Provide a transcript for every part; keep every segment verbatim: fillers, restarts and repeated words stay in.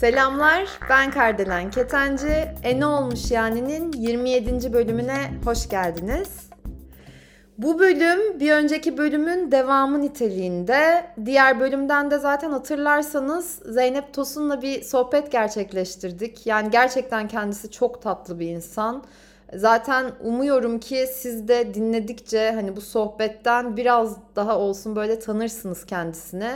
Selamlar, ben Kardelen Ketenci. E Ne Olmuş Yani'nin yirmi yedinci bölümüne hoş geldiniz. Bu bölüm bir önceki bölümün devamı niteliğinde. Diğer bölümden de zaten hatırlarsanız Zeynep Tosun'la bir sohbet gerçekleştirdik. Yani gerçekten kendisi çok tatlı bir insan. Zaten umuyorum ki siz de dinledikçe hani bu sohbetten biraz daha olsun böyle tanırsınız kendisini.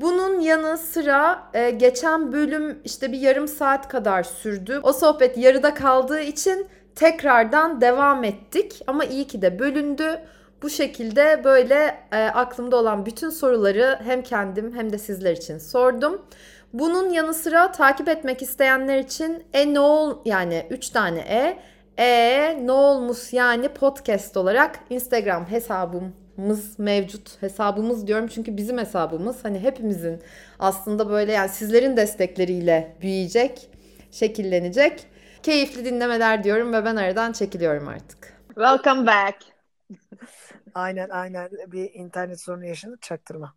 Bunun yanı sıra geçen bölüm işte bir yarım saat kadar sürdü. O sohbet yarıda kaldığı için tekrardan devam ettik ama iyi ki de bölündü. Bu şekilde böyle aklımda olan bütün soruları hem kendim hem de sizler için sordum. Bunun yanı sıra takip etmek isteyenler için e ne ol yani üç tane e E Ne Olmuş Yani podcast olarak Instagram hesabımız mevcut. Hesabımız diyorum çünkü bizim hesabımız hani hepimizin aslında böyle yani sizlerin destekleriyle büyüyecek, şekillenecek. Keyifli dinlemeler diyorum ve ben aradan çekiliyorum artık. Welcome back. Aynen aynen bir internet sorunu yaşadık çaktırma.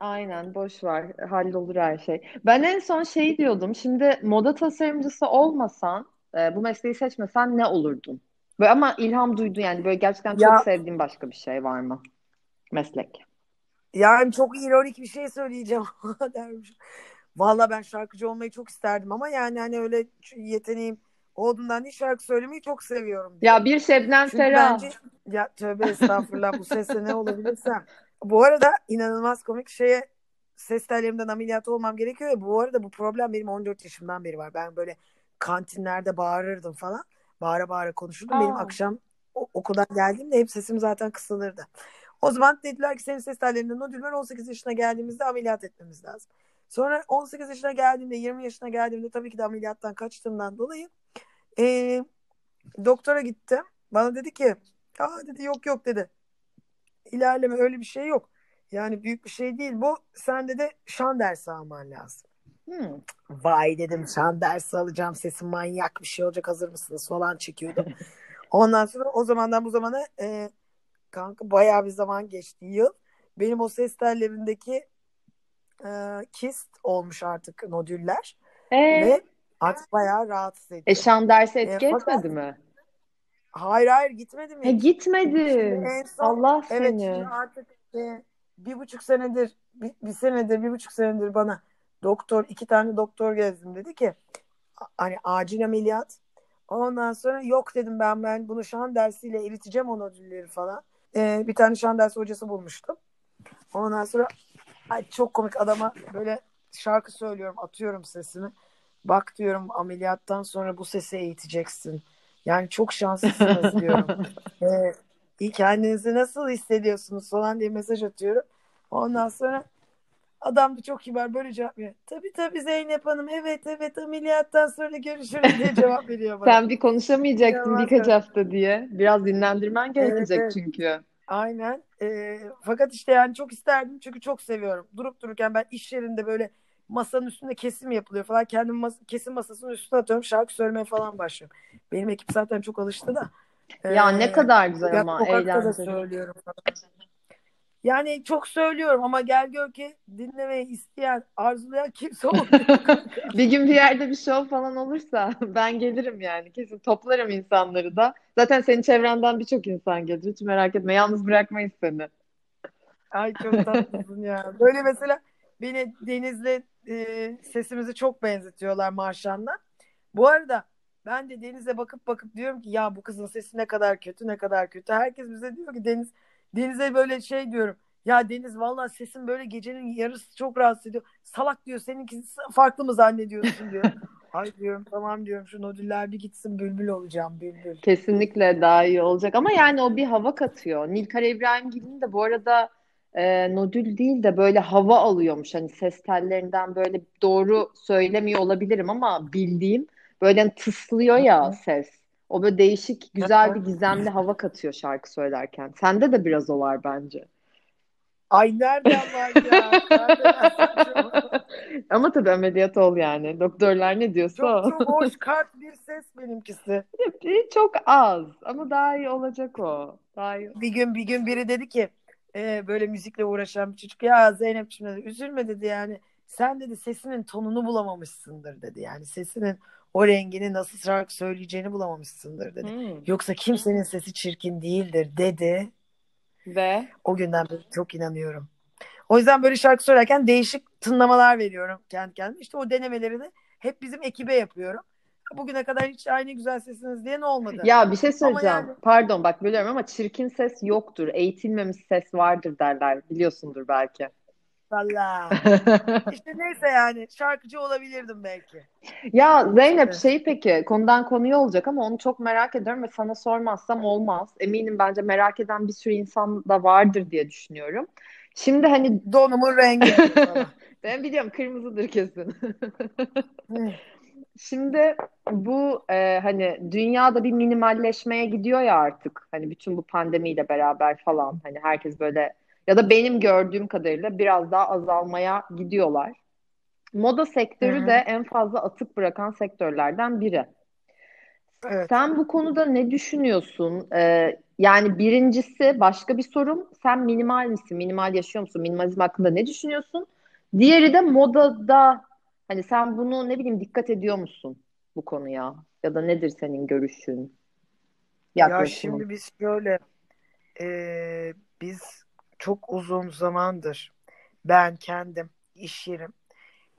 Aynen boş ver hallolur her şey. Ben en son şey diyordum şimdi moda tasarımcısı olmasan bu mesleği seçmesen ne olurdun? Böyle ama ilham duydu yani böyle gerçekten çok ya, sevdiğin başka bir şey var mı? Meslek. Yani çok ironik bir şey söyleyeceğim. Valla ben şarkıcı olmayı çok isterdim ama yani hani öyle yeteneğim olduğundan değil şarkı söylemeyi çok seviyorum. Ya bir Şebnem Sera. Bence... Ya tövbe estağfurullah bu sesle ne olabilirsem. Bu arada inanılmaz komik şeye ses tellerimden ameliyat olmam gerekiyor ya. Bu arada bu problem benim on dört yaşımdan beri var. Ben böyle kantinlerde bağırırdım falan. Bağıra bağıra konuşurdum. Aa. Benim akşam okuldan geldiğimde hep sesim zaten kısılırdı. O zaman dediler ki senin ses tellerinden nodül var. on sekiz yaşına geldiğimizde ameliyat etmemiz lazım. Sonra on sekiz yaşına geldiğimde yirmi yaşına geldiğimde tabii ki de ameliyattan kaçtığımdan dolayı ee, doktora gittim. Bana dedi ki aa dedi yok yok dedi. İlerleme öyle bir şey yok. Yani büyük bir şey değil bu. Sen de şan dersi alman lazım. Hmm. Vay dedim şan dersi alacağım sesim manyak bir şey olacak hazır mısınız falan çekiyordum. Ondan sonra o zamandan bu zamana e, kanka bayağı bir zaman geçti yıl. Benim o ses tellerindeki e, kist olmuş artık nodüller. Ee? Ve artık bayağı rahatsız ediyor. E şan dersi etki e, fakat... etmedi mi? Hayır hayır gitmedi mi? E, gitmedi. Son... Allah evet, seni. Evet artık e, bir buçuk senedir bir, bir senedir bir buçuk senedir bana doktor, iki tane doktor gezdim dedi ki hani acil ameliyat. Ondan sonra yok dedim ben ben bunu şan dersiyle eriteceğim o nodülleri falan. Ee, bir tane şan dersi hocası bulmuştum. Ondan sonra ay çok komik adama böyle şarkı söylüyorum, atıyorum sesimi. Bak diyorum ameliyattan sonra bu sesi eğiteceksin. Yani çok şanslısınız diyorum. Ee, iyi kendinizi nasıl hissediyorsunuz falan diye mesaj atıyorum. Ondan sonra adam da çok kibar böyle cevap veriyor. Tabii tabii Zeynep Hanım evet evet ameliyattan sonra görüşürüz diye cevap veriyor bana. Sen bir konuşamayacaktın birkaç hafta diye. Biraz dinlendirmen gerekecek evet, çünkü. Evet. Aynen. E, fakat işte yani çok isterdim çünkü çok seviyorum. Durup dururken ben iş yerinde böyle masanın üstünde kesim yapılıyor falan. Kendim mas- kesim masasının üstüne atıyorum şarkı söylemeye falan başlıyorum. Benim ekip zaten çok alıştı da. Ya ee, ne kadar güzel ama eğlenceli. Söylüyorum falan. Yani çok söylüyorum ama gel gör ki dinlemeyi isteyen, arzulayan kimse olmuyor. Bir gün bir yerde bir show falan olursa ben gelirim yani. Kesin toplarım insanları da. Zaten senin çevrenden birçok insan gelir. Hiç merak etme. Yalnız bırakmayız seni. Ay çok tatlısın ya. Böyle mesela beni Deniz'le e, sesimizi çok benzetiyorlar Marşan'la. Bu arada ben de Deniz'e bakıp bakıp diyorum ki ya bu kızın sesi ne kadar kötü ne kadar kötü. Herkes bize diyor ki Deniz Deniz'e böyle şey diyorum. Ya Deniz vallahi sesin böyle gecenin yarısı çok rahatsız ediyor. Salak diyor seninki farklı mı zannediyorsun diyor. Ay diyorum tamam diyorum şu nodüller bir gitsin bülbül olacağım bülbül. Kesinlikle daha iyi olacak ama yani o bir hava katıyor. Nilkar İbrahim'in de bu arada e, nodül değil de böyle hava alıyormuş. Hani ses tellerinden böyle doğru söylemiyor olabilirim ama bildiğim böyle tıslıyor ya ses. O böyle değişik, güzel bir gizemli hava katıyor şarkı söylerken. Sende de biraz o var bence. Ay nereden var ya? Nereden ama tabii ameliyat ol yani. Doktorlar ne diyorsa çok, o. Çok hoş kart bir ses benimkisi. Çok az ama daha iyi olacak o. Vay. Bir gün bir gün biri dedi ki e, böyle müzikle uğraşan bir çocuk, ya Zeynep'ciğim dedi, üzülme dedi yani, sen dedi sesinin tonunu bulamamışsındır dedi. Yani sesinin o rengini nasıl şarkı söyleyeceğini bulamamışsındır dedi. Hmm. Yoksa kimsenin sesi çirkin değildir dedi. Ve o günden beri çok inanıyorum. O yüzden böyle şarkı söylerken değişik tınlamalar veriyorum kendi kendime. İşte o denemeleri de hep bizim ekibe yapıyorum. Bugüne kadar hiç aynı güzel sesiniz diye ne olmadı? Ya bir şey söyleyeceğim. Yani... Pardon bak biliyorum ama çirkin ses yoktur. Eğitilmemiş ses vardır derler. Biliyorsundur belki. Valla. İşte neyse yani şarkıcı olabilirdim belki. Ya Zeynep şey peki konudan konuya olacak ama onu çok merak ediyorum ve sana sormazsam olmaz. Eminim bence merak eden bir sürü insan da vardır diye düşünüyorum. Şimdi hani donumun rengi. Ben biliyorum kırmızıdır kesin. Şimdi bu e, hani dünyada bir minimalleşmeye gidiyor ya artık. Hani bütün bu pandemiyle beraber falan hani herkes böyle ya da benim gördüğüm kadarıyla biraz daha azalmaya gidiyorlar. Moda sektörü Hı-hı. de en fazla atık bırakan sektörlerden biri. Evet. Sen bu konuda ne düşünüyorsun? Ee, yani birincisi başka bir sorum. Sen minimal misin? Minimal yaşıyor musun? Minimalizm hakkında ne düşünüyorsun? Diğeri de modada hani sen bunu ne bileyim dikkat ediyor musun bu konuya? Ya da nedir senin görüşün? Yaklaşımın? Ya şimdi biz şöyle ee, biz çok uzun zamandır ben kendim, iş yerim.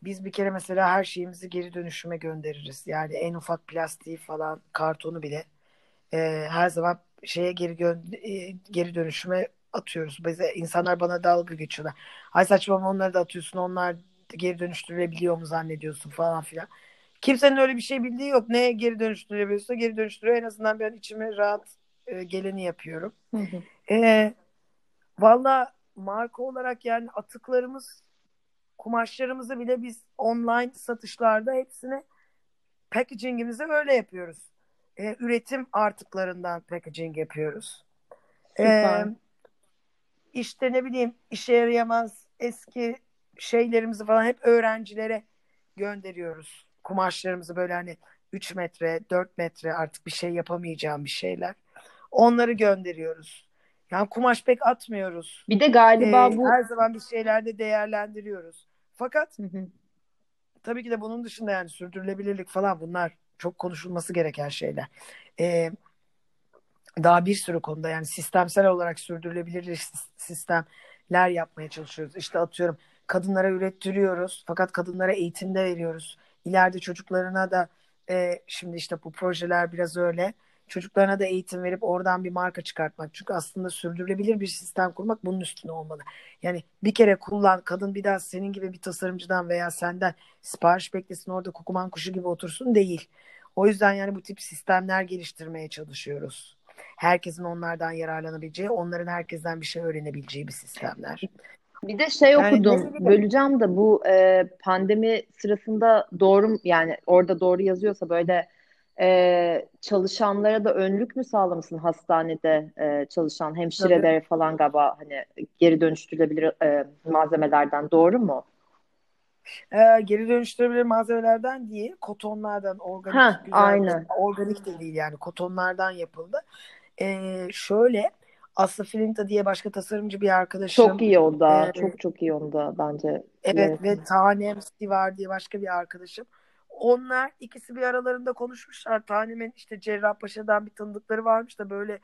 Biz bir kere mesela her şeyimizi geri dönüşüme göndeririz. Yani en ufak plastiği falan, kartonu bile e, her zaman şeye geri gö- e, geri dönüşüme atıyoruz. Bize, insanlar bana dalga geçiyorlar. Ay saçmalama onları da atıyorsun, onlar geri dönüştürülebiliyor mu zannediyorsun falan filan. Kimsenin öyle bir şey bildiği yok. Ne geri dönüştürülebiliyorsa geri dönüştürüyor. En azından ben içime rahat e, geleni yapıyorum. Evet. Valla marka olarak yani atıklarımız, kumaşlarımızı bile biz online satışlarda hepsini packaging'imizi öyle yapıyoruz. Ee, üretim artıklarından packaging yapıyoruz. Ee, işte ne bileyim işe yarayamaz eski şeylerimizi falan hep öğrencilere gönderiyoruz. Kumaşlarımızı böyle hani üç metre, dört metre artık bir şey yapamayacağım bir şeyler. Onları gönderiyoruz. Yani kumaş pek atmıyoruz. Bir de galiba ee, bu... Her zaman bir şeylerde değerlendiriyoruz. Fakat hı hı. tabii ki de bunun dışında yani sürdürülebilirlik falan bunlar çok konuşulması gereken şeyler. Ee, daha bir sürü konuda yani sistemsel olarak sürdürülebilir sistemler yapmaya çalışıyoruz. İşte atıyorum kadınlara ürettiriyoruz fakat kadınlara eğitim de veriyoruz. İleride çocuklarına da e, şimdi işte bu projeler biraz öyle... Çocuklarına da eğitim verip oradan bir marka çıkartmak. Çünkü aslında sürdürülebilir bir sistem kurmak bunun üstüne olmalı. Yani bir kere kullan, kadın bir daha senin gibi bir tasarımcıdan veya senden sipariş beklesin, orada kukuman kuşu gibi otursun değil. O yüzden yani bu tip sistemler geliştirmeye çalışıyoruz. Herkesin onlardan yararlanabileceği, onların herkesten bir şey öğrenebileceği bir sistemler. Bir de şey yani okudum, de... böleceğim de bu e, pandemi sırasında doğru yani orada doğru yazıyorsa böyle Ee, çalışanlara da önlük mü sağlamışsın hastanede e, çalışan hemşirelere Tabii. falan galiba hani geri dönüştürülebilir e, malzemelerden doğru mu? Ee, geri dönüştürülebilir malzemelerden değil, kotonlardan organik Heh, güzel, aynı. Organik de değil yani kotonlardan yapıldı. Ee, şöyle Aslı Filinta diye başka tasarımcı bir arkadaşım. Çok iyi onda, ee, çok çok iyi onda bence. Evet ve Tanem Sivar diye başka bir arkadaşım. Onlar ikisi bir aralarında konuşmuşlar. Tanem'in işte Cerrahpaşa'dan bir tanıdıkları varmış da böyle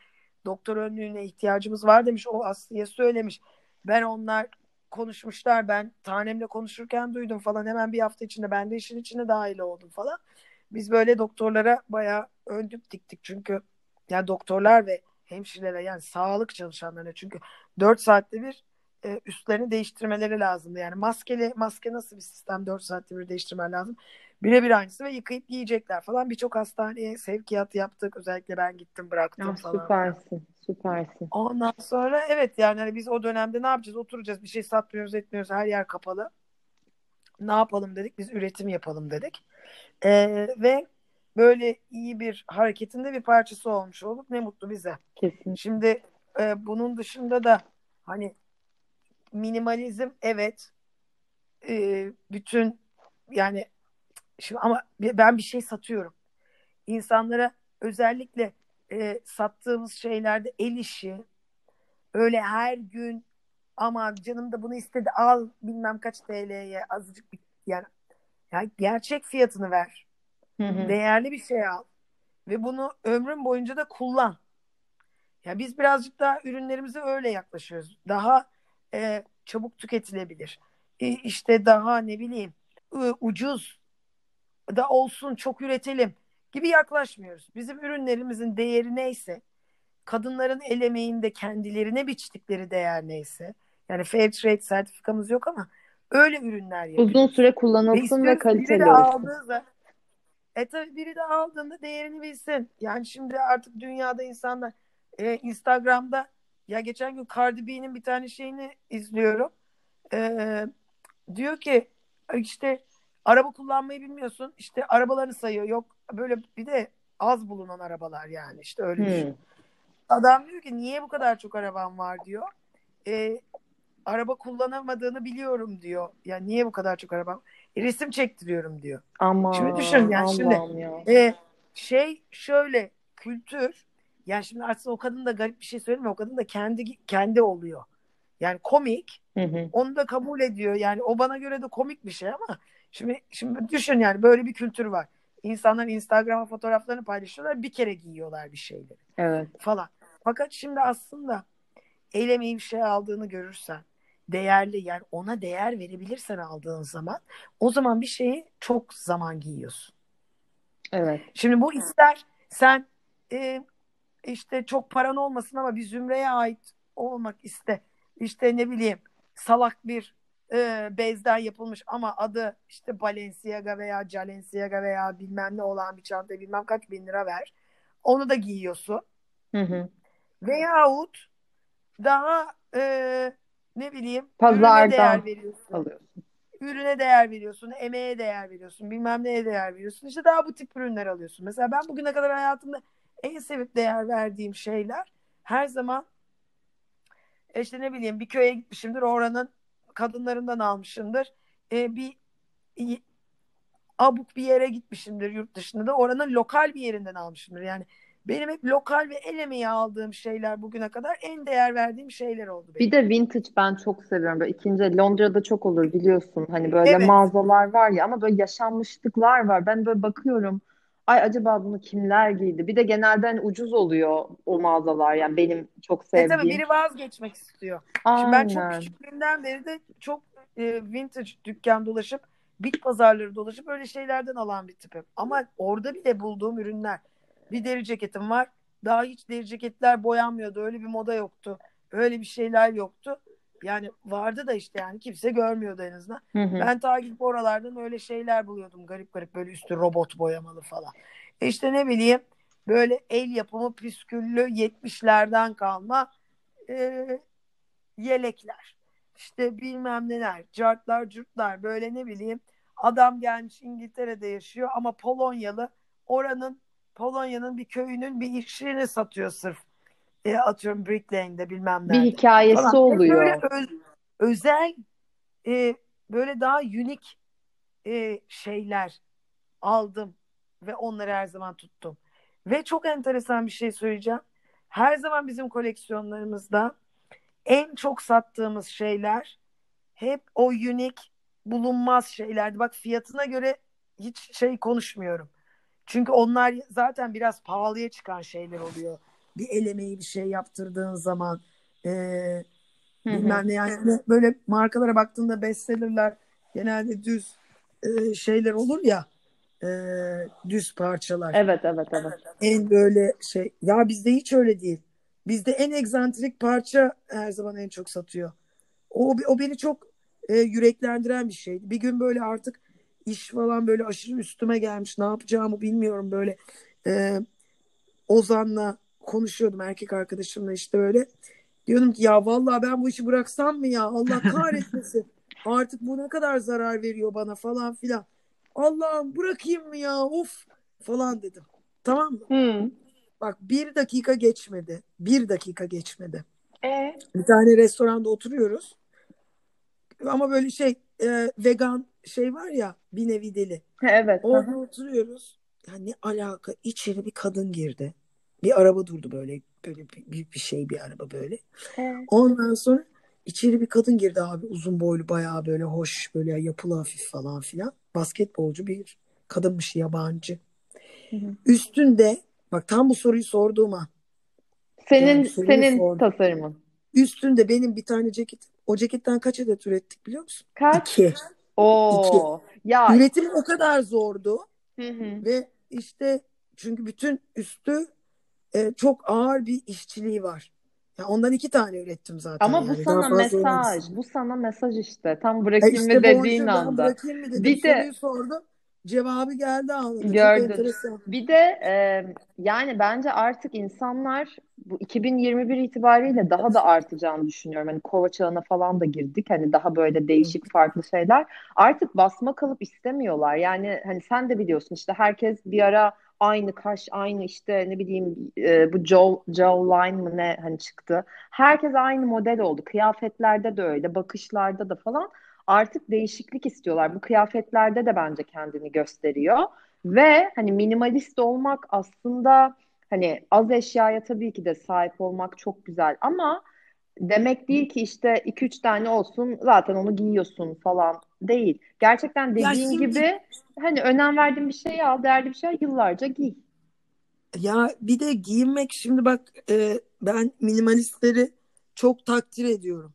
doktor önlüğüne ihtiyacımız var demiş. O Aslı'ya söylemiş. Ben onlar konuşmuşlar. Ben Tanem'le konuşurken duydum falan. Hemen bir hafta içinde ben de işin içine dahil oldum falan. Biz böyle doktorlara bayağı önlük diktik. Çünkü yani doktorlar ve hemşirelere yani sağlık çalışanlarına çünkü dört saatte bir üstlerini değiştirmeleri lazımdı. Yani maskeli maske nasıl bir sistem dört saatte bir değiştirmen lazım. Birebir aynısı ve yıkayıp giyecekler falan. Birçok hastaneye sevkiyat yaptık. Özellikle ben gittim bıraktım ya, falan. Süpersin. Süpersin. Ondan sonra evet yani hani biz o dönemde ne yapacağız? Oturacağız. Bir şey satmıyoruz etmiyoruz. Her yer kapalı. Ne yapalım dedik? Biz üretim yapalım dedik. Ee, ve böyle iyi bir hareketin de bir parçası olmuş olduk. Ne mutlu bize. Kesin. Şimdi e, bunun dışında da hani minimalizm evet e, bütün yani şimdi ama ben bir şey satıyorum. İnsanlara özellikle e, sattığımız şeylerde el işi, öyle her gün aman canım da bunu istedi al bilmem kaç T L'ye azıcık bir, yani, yani gerçek fiyatını ver. Hı hı. Değerli bir şey al. Ve bunu ömrün boyunca da kullan. Ya biz birazcık daha ürünlerimize öyle yaklaşıyoruz. Daha e, çabuk tüketilebilir. E, işte daha ne bileyim e, ucuz da olsun çok üretelim gibi yaklaşmıyoruz. Bizim ürünlerimizin değeri neyse, kadınların el emeğinde kendilerine biçtikleri değer neyse, yani fair trade sertifikamız yok ama öyle ürünler yapıyoruz. Uzun süre kullanılsın ve, ve kaliteli olsun. E tabii biri de aldığında değerini bilsin. Yani şimdi artık dünyada insanlar e, Instagram'da, ya geçen gün Cardi B'nin bir tane şeyini izliyorum. E, diyor ki işte araba kullanmayı bilmiyorsun. İşte arabalarını sayıyor. Yok böyle bir de az bulunan arabalar yani işte öyle düşün. Hmm. Adam diyor ki niye bu kadar çok araban var diyor. E, araba kullanamadığını biliyorum diyor. Ya niye bu kadar çok araban var? Resim çektiriyorum diyor. Aman, şimdi düşün yani şimdi ya. E, şey şöyle kültür yani şimdi aslında o kadın da garip bir şey söylemiyor. O kadın da kendi kendi oluyor. Yani komik. Hı hı. Onu da kabul ediyor. Yani o bana göre de komik bir şey ama şimdi şimdi düşün yani böyle bir kültür var. İnsanlar Instagram'a fotoğraflarını paylaşıyorlar. Bir kere giyiyorlar bir şeyleri. Evet. Falan. Fakat şimdi aslında el emeği bir şey aldığını görürsen değerli yani ona değer verebilirsen aldığın zaman o zaman bir şeyi çok zaman giyiyorsun. Evet. Şimdi bu ister sen e, işte çok paran olmasın ama bir zümreye ait olmak iste. İşte ne bileyim salak bir e, bezden yapılmış ama adı işte Balenciaga veya Calenciaga veya bilmem ne olan bir çantaya bilmem kaç bin lira ver. Onu da giyiyorsun. Hı hı. Veyahut daha eee ne bileyim pazardan ürüne değer veriyorsun. Alıyorsun. Ürüne değer veriyorsun, emeğe değer veriyorsun, bilmem neye değer veriyorsun. İşte daha bu tip ürünler alıyorsun. Mesela ben bugüne kadar hayatımda en sevip değer verdiğim şeyler her zaman işte ne bileyim bir köye gitmişimdir, oranın kadınlarından almışımdır. Ee, bir abuk bir yere gitmişimdir yurt dışında da oranın lokal bir yerinden almışımdır. Yani benim hep lokal ve el emeği aldığım şeyler bugüne kadar en değer verdiğim şeyler oldu benim. Bir de vintage ben çok seviyorum. Böyle ikinci Londra'da çok olur biliyorsun. Hani böyle evet. Mağazalar var ya ama böyle yaşanmışlıklar var. Ben böyle bakıyorum. Ay acaba bunu kimler giydi? Bir de genelde hani ucuz oluyor o mağazalar. Yani benim çok sevdiğim. E tabii biri vazgeçmek istiyor. Aynen. Şimdi ben çok küçüklüğümden beri de çok vintage dükkan dolaşıp, bit pazarları dolaşıp öyle şeylerden alan bir tipim. Ama orada bile bulduğum ürünler. Bir deri ceketim var. Daha hiç deri ceketler boyanmıyordu. Öyle bir moda yoktu. Öyle bir şeyler yoktu. Yani vardı da işte yani kimse görmüyordu en azından. Hı hı. Ben takip oralardan öyle şeyler buluyordum. Garip garip böyle üstü robot boyamalı falan. E işte ne bileyim böyle el yapımı püsküllü yetmişlerden kalma e, yelekler. İşte bilmem neler. Cartlar curtlar böyle ne bileyim. Adam gelmiş İngiltere'de yaşıyor ama Polonyalı oranın Polonya'nın bir köyünün bir işini satıyor sırf. E, atıyorum Brick Lane'de bilmem nerede. Bir hikayesi falan. Oluyor. Böyle öz, özel e, böyle daha unik e, şeyler aldım ve onları her zaman tuttum. Ve çok enteresan bir şey söyleyeceğim. Her zaman bizim koleksiyonlarımızda en çok sattığımız şeyler hep o unik bulunmaz şeylerdi. Bak fiyatına göre hiç şey konuşmuyorum. Çünkü onlar zaten biraz pahalıya çıkan şeyler oluyor. Bir el emeği bir şey yaptırdığın zaman e, bilmem ne yani böyle markalara baktığında bestsellerler genelde düz e, şeyler olur ya e, düz parçalar. Evet, evet, evet. En böyle şey. Ya bizde hiç öyle değil. Bizde en egzantrik parça her zaman en çok satıyor. O, o beni çok e, yüreklendiren bir şeydi. Bir gün böyle artık İş falan böyle aşırı üstüme gelmiş. Ne yapacağımı bilmiyorum böyle. Ee, Ozan'la konuşuyordum erkek arkadaşımla işte böyle. Diyordum ki ya vallahi ben bu işi bıraksam mı ya? Allah kahretmesin. Artık bu ne kadar zarar veriyor bana falan filan. Allah'ım bırakayım mı ya? Of falan dedim. Tamam mı? Hmm. Bak bir dakika geçmedi. Bir dakika geçmedi. Ee? Bir tane restoranda oturuyoruz. Ama böyle şey e, vegan şey var ya bir nevi deli. Evet. Orada aha. Oturuyoruz. Yani ne alaka? İçeri bir kadın girdi. bir araba durdu böyle. Böyle büyük bir şey bir araba böyle. Evet. Ondan sonra içeri bir kadın girdi abi. Uzun boylu bayağı böyle hoş böyle yapılı hafif falan filan. Basketbolcu bir kadınmış, yabancı. Hı hı. Üstünde bak tam bu soruyu sorduğuma. Senin soruyu senin sordum. Tasarımın. Üstünde benim bir tane ceket. O ceketten kaç adet ürettik biliyor musun? Kaç? İki. Oo. İki. Ya. Üretim o kadar zordu. Hı hı. Ve işte çünkü bütün üstü e, çok ağır bir işçiliği var. Yani ondan iki tane ürettim zaten. Ama yani. bu sana mesaj. Bu sana mesaj işte. Tam bırakayım işte mı dediğin anda. Bırakayım mı dedim. Bir de... Soruyu sordum. Cevabı geldi anladım. Gördüm. Bir de e, yani bence artık insanlar bu iki bin yirmi bir itibariyle daha da artacağını düşünüyorum. Hani kova çağına falan da girdik. Hani daha böyle değişik farklı şeyler. Artık basma kalıp istemiyorlar. Yani hani sen de biliyorsun işte herkes bir ara aynı kaş, aynı işte ne bileyim e, bu jaw, jawline mı ne hani çıktı. Herkes aynı model oldu. Kıyafetlerde de öyle, bakışlarda da falan. Artık değişiklik istiyorlar. Bu kıyafetlerde de bence kendini gösteriyor. Ve hani minimalist olmak aslında hani az eşyaya tabii ki de sahip olmak çok güzel ama demek değil ki işte iki üç tane olsun zaten onu giyiyorsun falan değil. Gerçekten dediğin şimdi, gibi hani önem verdiğin bir şey al, değerli bir şey yıllarca giy. Ya bir de giyinmek şimdi bak e, ben minimalistleri çok takdir ediyorum.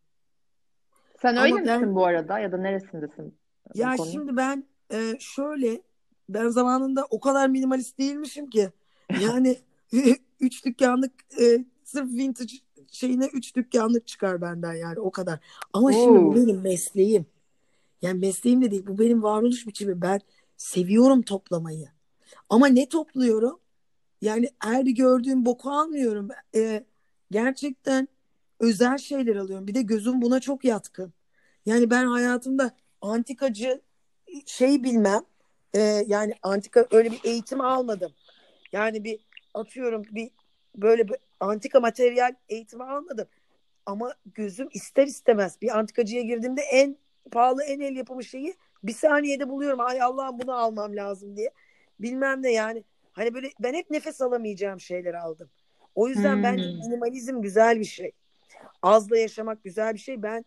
Sen öyle ama misin ben, bu arada ya da neresindesin? Ya konu? Şimdi ben e, şöyle ben zamanında o kadar minimalist değilmişim ki yani üç dükkanlık e, sırf vintage şeyine üç dükkanlık çıkar benden yani o kadar. Ama Oo. Şimdi bu benim mesleğim. Yani mesleğim de değil, bu benim varoluş biçimi. Ben seviyorum toplamayı. Ama ne topluyorum? Yani her gördüğüm boku almıyorum. E, gerçekten özel şeyler alıyorum. Bir de gözüm buna çok yatkın. Yani ben hayatımda antikacı şey bilmem. E, yani antika öyle bir eğitim almadım. Yani bir atıyorum bir böyle bir antika materyal eğitimi almadım. Ama gözüm ister istemez bir antikacıya girdiğimde en pahalı en el yapımı şeyi bir saniyede buluyorum. Ay Allah'ım bunu almam lazım diye. Bilmem ne yani. Hani böyle ben hep nefes alamayacağım şeyler aldım. O yüzden hmm. bence minimalizm güzel bir şey. Azla yaşamak güzel bir şey. Ben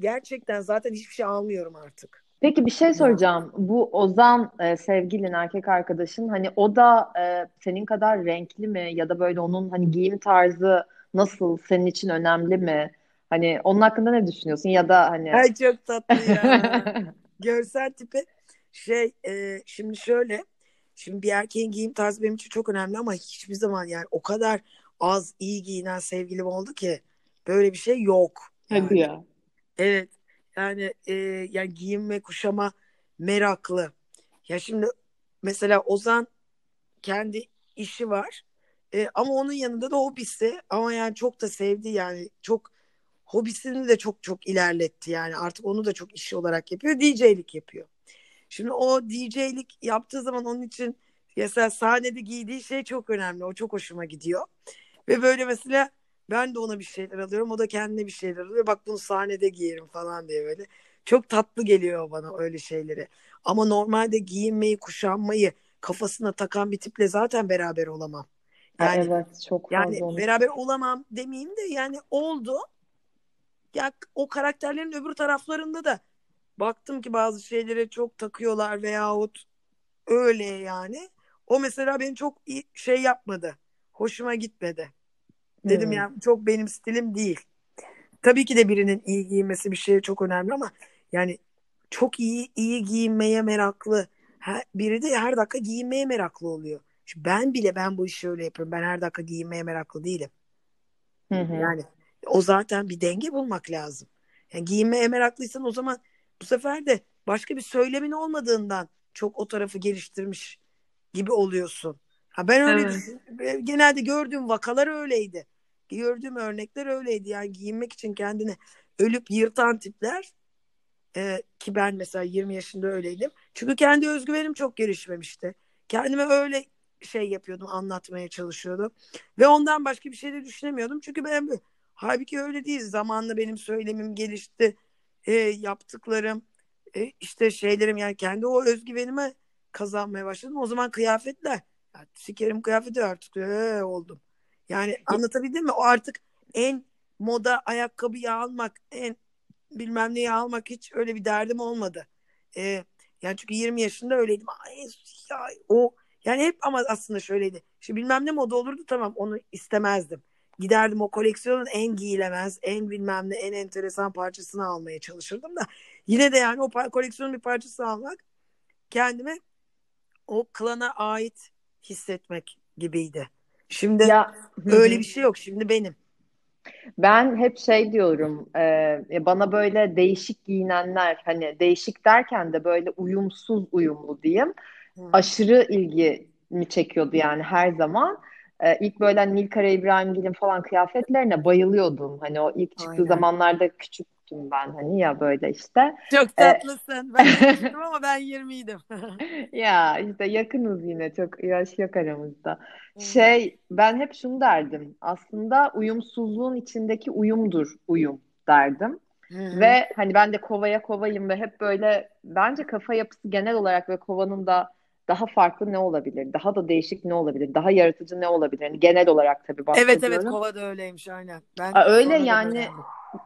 gerçekten zaten hiçbir şey almıyorum artık. Peki bir şey soracağım. Bu Ozan e, sevgilin, erkek arkadaşın hani o da e, senin kadar renkli mi? Ya da böyle onun hani giyim tarzı nasıl? Senin için önemli mi? Hani onun hakkında ne düşünüyorsun? Ya da hani... Ay çok tatlı ya. Görsel tipi. Şey e, şimdi şöyle. Şimdi bir erkeğin giyim tarzı benim için çok önemli ama hiçbir zaman yani o kadar az iyi giyinen sevgilim oldu ki. Böyle bir şey yok. Yani. Hadi ya. Evet. Yani e, yani giyinme, kuşama meraklı. Ya şimdi mesela Ozan kendi işi var. E, ama onun yanında da hobisi. Ama yani çok da sevdi yani. Çok hobisini de çok çok ilerletti. Yani artık onu da çok işi olarak yapıyor. D J'lik yapıyor. Şimdi o D J'lik yaptığı zaman onun için mesela sahnede giydiği şey çok önemli. O çok hoşuma gidiyor. Ve böyle mesela ben de ona bir şeyler alıyorum. O da kendine bir şeyler alıyor. Bak bunu sahnede giyerim falan diye böyle. Çok tatlı geliyor bana öyle şeyleri. Ama normalde giyinmeyi, kuşanmayı kafasına takan bir tiple zaten beraber olamam. Yani, evet çok fazla. Yani beraber olamam demeyeyim de yani oldu. Ya o karakterlerin öbür taraflarında da baktım ki bazı şeylere çok takıyorlar veyahut öyle yani. O mesela beni çok şey yapmadı. Hoşuma gitmedi. Dedim ya çok benim stilim değil. Tabii ki de birinin iyi giyinmesi bir şey çok önemli ama yani çok iyi iyi giyinmeye meraklı. Her, biri de her dakika giyinmeye meraklı oluyor. Şimdi ben bile ben bu işi öyle yapıyorum. Ben her dakika giyinmeye meraklı değilim. Hı hı. Yani o zaten bir denge bulmak lazım. Yani giyinmeye meraklıysan o zaman bu sefer de başka bir söylemin olmadığından çok o tarafı geliştirmiş gibi oluyorsun. Ha ben öyle evet. Genelde gördüğüm vakalar öyleydi. Gördüğüm örnekler öyleydi. Yani giyinmek için kendini ölüp yırtan tipler e, ki ben mesela yirmi yaşında öyleydim. Çünkü kendi özgüvenim çok gelişmemişti. Kendime öyle şey yapıyordum, anlatmaya çalışıyordum. Ve ondan başka bir şey de düşünemiyordum. Çünkü ben halbuki öyle değil. Zamanla benim söylemim gelişti. E, yaptıklarım e, işte şeylerim yani kendi o özgüvenimi kazanmaya başladım. O zaman kıyafetler sikerim kıyafeti artık ee, oldum. Yani anlatabildim mi? O artık en moda ayakkabıyı almak, en bilmem neyi almak, hiç öyle bir derdim olmadı. Ee, yani çünkü yirmi yaşında öyleydim. Ay, ya, o yani hep ama aslında şöyleydi. Şimdi bilmem ne moda olurdu, tamam, onu istemezdim. Giderdim o koleksiyonun en giyilemez, en bilmem ne, en enteresan parçasını almaya çalışırdım da yine de yani o par- koleksiyonun bir parçası almak kendime o klana ait hissetmek gibiydi. Şimdi ya, öyle bir şey yok. Şimdi benim. Ben hep şey diyorum, e, bana böyle değişik giyinenler, hani değişik derken de böyle uyumsuz uyumlu diyeyim, hmm. aşırı ilgimi çekiyordu yani her zaman. E, ilk böyle Nilkar İbrahim'in falan kıyafetlerine bayılıyordum. Hani o ilk çıktığı Aynen. zamanlarda küçüktüm ben hani ya böyle işte. Çok tatlısın. Ee, ben küçüktüm ama ben yirmiydim. Ya işte yakınız yine, çok yaş yok aramızda. Şey, ben hep şunu derdim. Aslında uyumsuzluğun içindeki uyumdur uyum derdim. Hı-hı. Ve hani ben de kovaya kovayım ve hep böyle bence kafa yapısı genel olarak ve kovanın da daha farklı ne olabilir? Daha da değişik ne olabilir? Daha yaratıcı ne olabilir? Yani genel olarak tabii bahsediyorum. Evet evet, kova da öyleymiş aynen. Ben Aa, öyle yani öyle.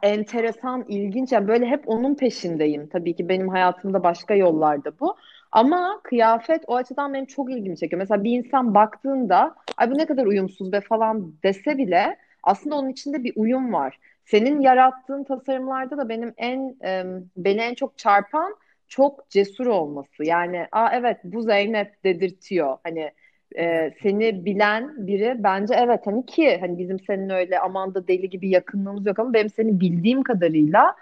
Enteresan, ilginç. Yani böyle hep onun peşindeyim. Tabii ki benim hayatımda başka yollarda bu. Ama kıyafet o açıdan benim çok ilgimi çekiyor. Mesela bir insan baktığında ay bu ne kadar uyumsuz be falan dese bile aslında onun içinde bir uyum var. Senin yarattığın tasarımlarda da benim en e, beni en çok çarpan çok cesur olması. Yani aa evet bu Zeynep dedirtiyor. Hani e, seni bilen biri bence, evet hani ki hani bizim senin öyle aman da deli gibi yakınlığımız yok ama benim seni bildiğim kadarıyla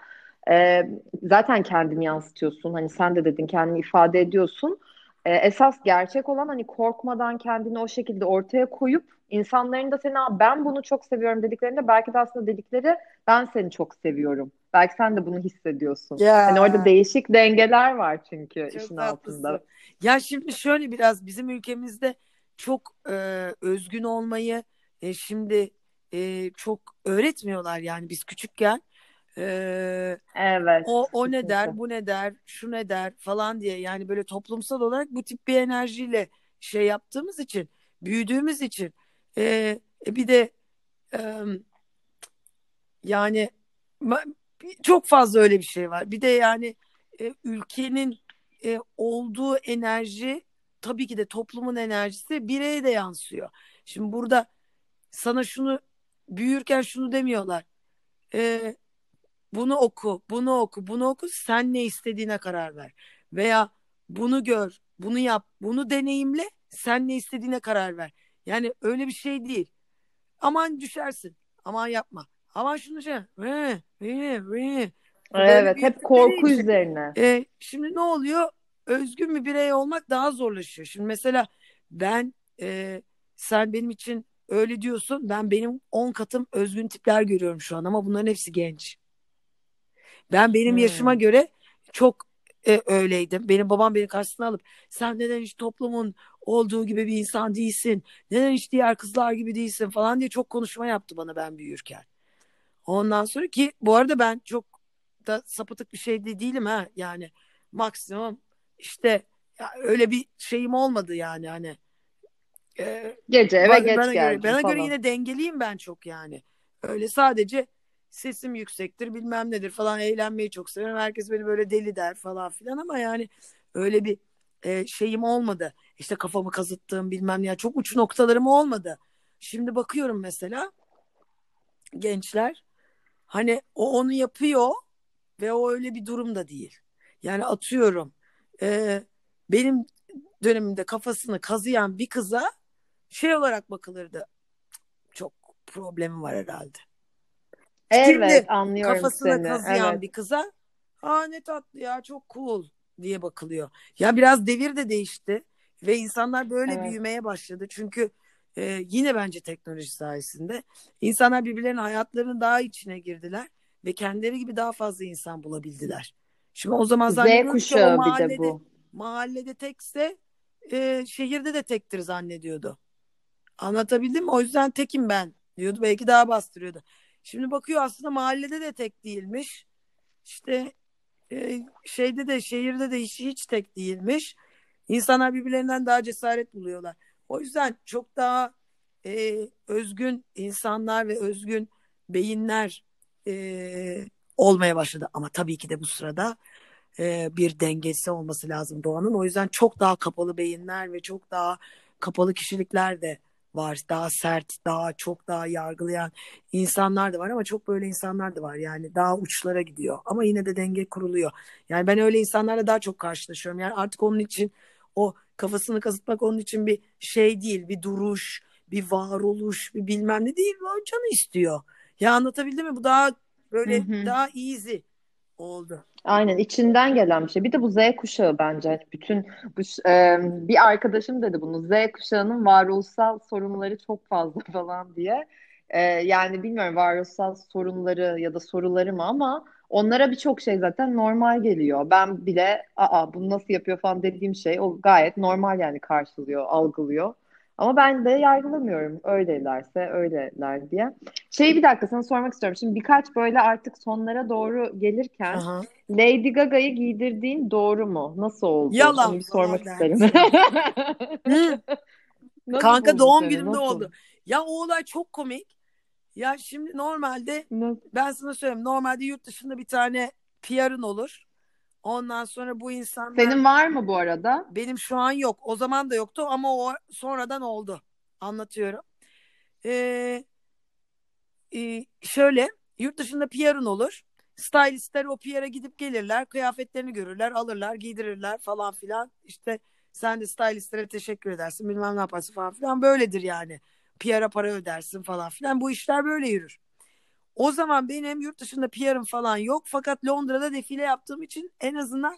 e, zaten kendini yansıtıyorsun. Hani sen de dedin, kendini ifade ediyorsun. E, esas gerçek olan hani korkmadan kendini o şekilde ortaya koyup insanların da seni ben bunu çok seviyorum dediklerinde belki de aslında dedikleri ben seni çok seviyorum. Belki sen de bunu hissediyorsun. Ya. Yani orada değişik dengeler var çünkü çok işin haklısın. Altında. Ya şimdi şöyle biraz bizim ülkemizde çok e, özgün olmayı e, şimdi e, çok öğretmiyorlar yani biz küçükken. E, evet. O, o ne der, bu ne der, şu ne der falan diye yani böyle toplumsal olarak bu tip bir enerjiyle şey yaptığımız için, büyüdüğümüz için e, bir de e, yani çok fazla öyle bir şey var. Bir de yani e, ülkenin e, olduğu enerji tabii ki de toplumun enerjisi bireye de yansıyor. Şimdi burada sana şunu büyürken şunu demiyorlar. E, bunu oku, bunu oku, bunu oku. Sen ne istediğine karar ver. Veya bunu gör, bunu yap, bunu deneyimle. Sen ne istediğine karar ver. Yani öyle bir şey değil. Aman düşersin, aman yapma. Ama şunu şey, ve ve ve. Evet, hep korku birey. Üzerine. E, şimdi ne oluyor? Özgün bir birey olmak daha zorlaşıyor. Şimdi mesela ben, e, sen benim için öyle diyorsun, ben benim on katım özgün tipler görüyorum şu an ama bunların hepsi genç. Ben benim hmm. yaşıma göre çok e, öyleydim. Benim babam beni karşısına alıp, sen neden hiç toplumun olduğu gibi bir insan değilsin, neden hiç diğer kızlar gibi değilsin falan diye çok konuşma yaptı bana ben büyürken. Ondan sonra ki bu arada ben çok da sapıtık bir şey de değilim ha yani maksimum işte öyle bir şeyim olmadı yani hani. E, Gece eve geç bana geldim. Göre, bana falan. Göre yine dengeliyim ben çok yani. Öyle sadece sesim yüksektir bilmem nedir falan, eğlenmeyi çok severim. Herkes beni böyle deli der falan filan ama yani öyle bir e, şeyim olmadı. İşte kafamı kazıttığım bilmem ne yani çok uç noktalarım olmadı. Şimdi bakıyorum mesela gençler. Hani o onu yapıyor ve o öyle bir durum da değil. Yani atıyorum e, benim dönemimde kafasını kazıyan bir kıza şey olarak bakılırdı. Çok problemi var herhalde. Evet, şimdi anlıyorum kafasını seni. Kazıyan evet. bir kıza aa ne tatlı ya çok cool diye bakılıyor. Ya biraz devir de değişti ve insanlar böyle evet. büyümeye başladı. Çünkü Ee, yine bence teknoloji sayesinde insanlar birbirlerinin hayatlarının daha içine girdiler ve kendileri gibi daha fazla insan bulabildiler. Şimdi o zaman zannediyorum ki o mahallede, bu. mahallede tekse e, şehirde de tektir zannediyordu. Anlatabildim mi? O yüzden tekim ben diyordu. Belki daha bastırıyordu. Şimdi bakıyor aslında mahallede de tek değilmiş. İşte e, şeyde de şehirde de hiç, hiç tek değilmiş. İnsanlar birbirlerinden daha cesaret buluyorlar. O yüzden çok daha e, özgün insanlar ve özgün beyinler e, olmaya başladı. Ama tabii ki de bu sırada e, bir dengesi olması lazım doğanın. O yüzden çok daha kapalı beyinler ve çok daha kapalı kişilikler de var. Daha sert, daha çok daha yargılayan insanlar da var ama çok böyle insanlar da var. Yani daha uçlara gidiyor ama yine de denge kuruluyor. Yani ben öyle insanlarla daha çok karşılaşıyorum. Yani artık onun için o kafasını kazıtmak onun için bir şey değil, bir duruş, bir varoluş, bir bilmem ne değil. O canı istiyor. Ya anlatabildim mi? Bu daha böyle hı hı. daha easy oldu. Aynen, içinden gelen bir şey. Bir de bu Z kuşağı bence. Bütün bu, e, bir arkadaşım dedi bunu. Z kuşağının varoluşsal sorunları çok fazla falan diye. E, yani bilmiyorum varoluşsal sorunları ya da soruları mı ama onlara birçok şey zaten normal geliyor. Ben bile aa bunu nasıl yapıyor falan dediğim şey o gayet normal yani karşılıyor, algılıyor. Ama ben de yargılamıyorum öylelerse öyleler diye. Şeyi bir dakika sana sormak istiyorum. Şimdi birkaç böyle artık sonlara doğru gelirken aha. Lady Gaga'yı giydirdiğin doğru mu? Nasıl oldu? Yalan. Bir sormak yalan isterim. Kanka doğum seni? Günümde nasıl oldu? Ya o olay çok komik. Ya şimdi normalde nasıl? Ben sana söyleyeyim. Normalde yurt dışında bir tane P R'ın olur. Ondan sonra bu insanlar... Senin var mı bu arada? Benim şu an yok. O zaman da yoktu ama o sonradan oldu. Anlatıyorum. Ee, e, şöyle, yurt dışında P R'ın olur. Stylistler o P R'a gidip gelirler. Kıyafetlerini görürler, alırlar, giydirirler falan filan. İşte sen de stylistlere teşekkür edersin. Bilmem ne yaparsın falan filan. Böyledir yani. P R'a para ödersin falan filan. Bu işler böyle yürür. O zaman benim yurt dışında P R'ım falan yok. Fakat Londra'da defile yaptığım için en azından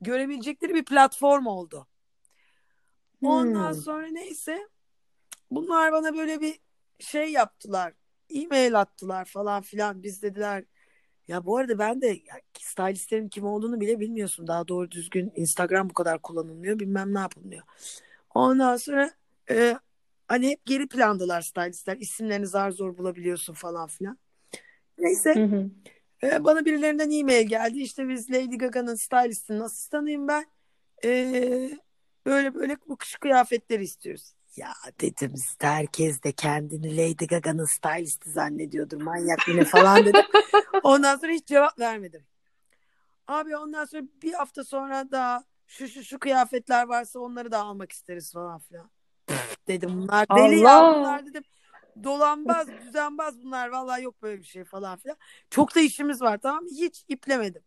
görebilecekleri bir platform oldu. Ondan hmm. sonra neyse bunlar bana böyle bir şey yaptılar. E-mail attılar falan filan. Biz dediler ya bu arada ben de ya, stylistlerin kim olduğunu bile bilmiyorsun. Daha doğru düzgün Instagram bu kadar kullanılmıyor. Bilmem ne yapılmıyor. Ondan sonra e, hani hep geri plandalar stylistler. İsimlerini zar zor bulabiliyorsun falan filan. Neyse hı hı. Ee, bana birilerinden e-mail geldi. İşte biz Lady Gaga'nın stylistinin asistanıyım ben. Ee, böyle böyle bu kış kıyafetleri istiyoruz. Ya dedim herkes de kendini Lady Gaga'nın stylisti zannediyordur. Manyak yine falan dedim. Ondan sonra hiç cevap vermedim. Abi ondan sonra bir hafta sonra da şu şu şu kıyafetler varsa onları da almak isteriz falan filan. Dedim bunlar deli Allah. Ya bunlar dedim. Dolanbaz, düzenbaz bunlar. Vallahi yok böyle bir şey falan filan. Çok da işimiz var tamam mı? Hiç iplemedim.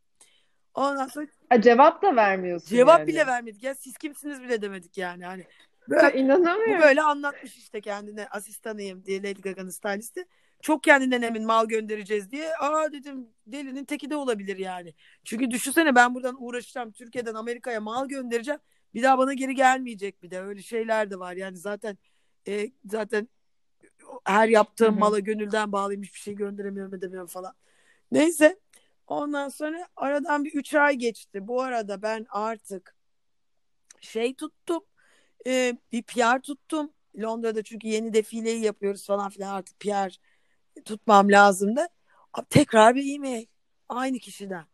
Ondan sonra... A, cevap da vermiyorsun Cevap yani. Bile vermedik ya. Siz kimsiniz bile demedik yani. Hani böyle, inanamıyorum. Bu böyle anlatmış işte kendine asistanıyım diye Lady Gaga'nın stylisti. Çok kendinden emin mal göndereceğiz diye. Aa dedim delinin teki de olabilir yani. Çünkü düşünsene ben buradan uğraşacağım. Türkiye'den Amerika'ya mal göndereceğim. Bir daha bana geri gelmeyecek bir de. Öyle şeyler de var. Yani zaten e, zaten her yaptığım hı hı. mala gönülden bağlıyım. Hiçbir şey gönderemiyorum edemiyorum falan. Neyse. Ondan sonra aradan bir üç ay geçti. Bu arada ben artık şey tuttum. E, bir P R tuttum. Londra'da çünkü yeni defileyi yapıyoruz falan filan. Artık P R tutmam lazımdı. Tekrar bir e-mail. Aynı kişiden.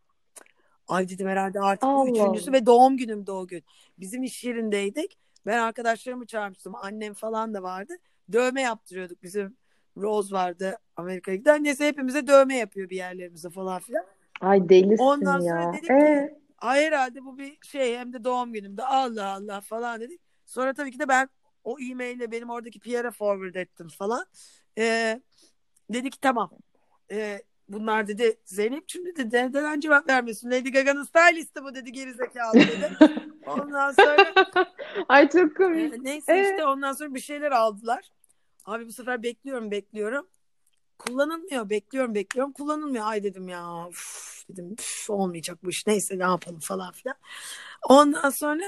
Ay dedim herhalde artık Allah. Bu üçüncüsü ve doğum günümde o gün. Bizim iş yerindeydik. Ben arkadaşlarımı çağırmıştım. Annem falan da vardı. Dövme yaptırıyorduk. Bizim Rose vardı Amerika'ya giden. Neyse hepimize dövme yapıyor bir yerlerimize falan filan. Ay delisin ondan ya. Sonra dedik ee? ki ay herhalde bu bir şey hem de doğum günümde Allah Allah falan dedik. Sonra tabii ki de ben o e-mail'le benim oradaki P R'a forward ettim falan. Ee, dedi ki tamam. Ee, bunlar dedi Zeynep'cim dedi neden cevap vermiyorsun? Lady Gaga'nın stylisti bu dedi gerizekalı dedi. Ondan sonra ay çok komik. E, neyse ee? işte ondan sonra bir şeyler aldılar. Abi bu sefer bekliyorum bekliyorum. Kullanılmıyor bekliyorum bekliyorum kullanılmıyor. Ay dedim ya uf, dedim uf, olmayacak bu iş neyse ne yapalım falan filan. Ondan sonra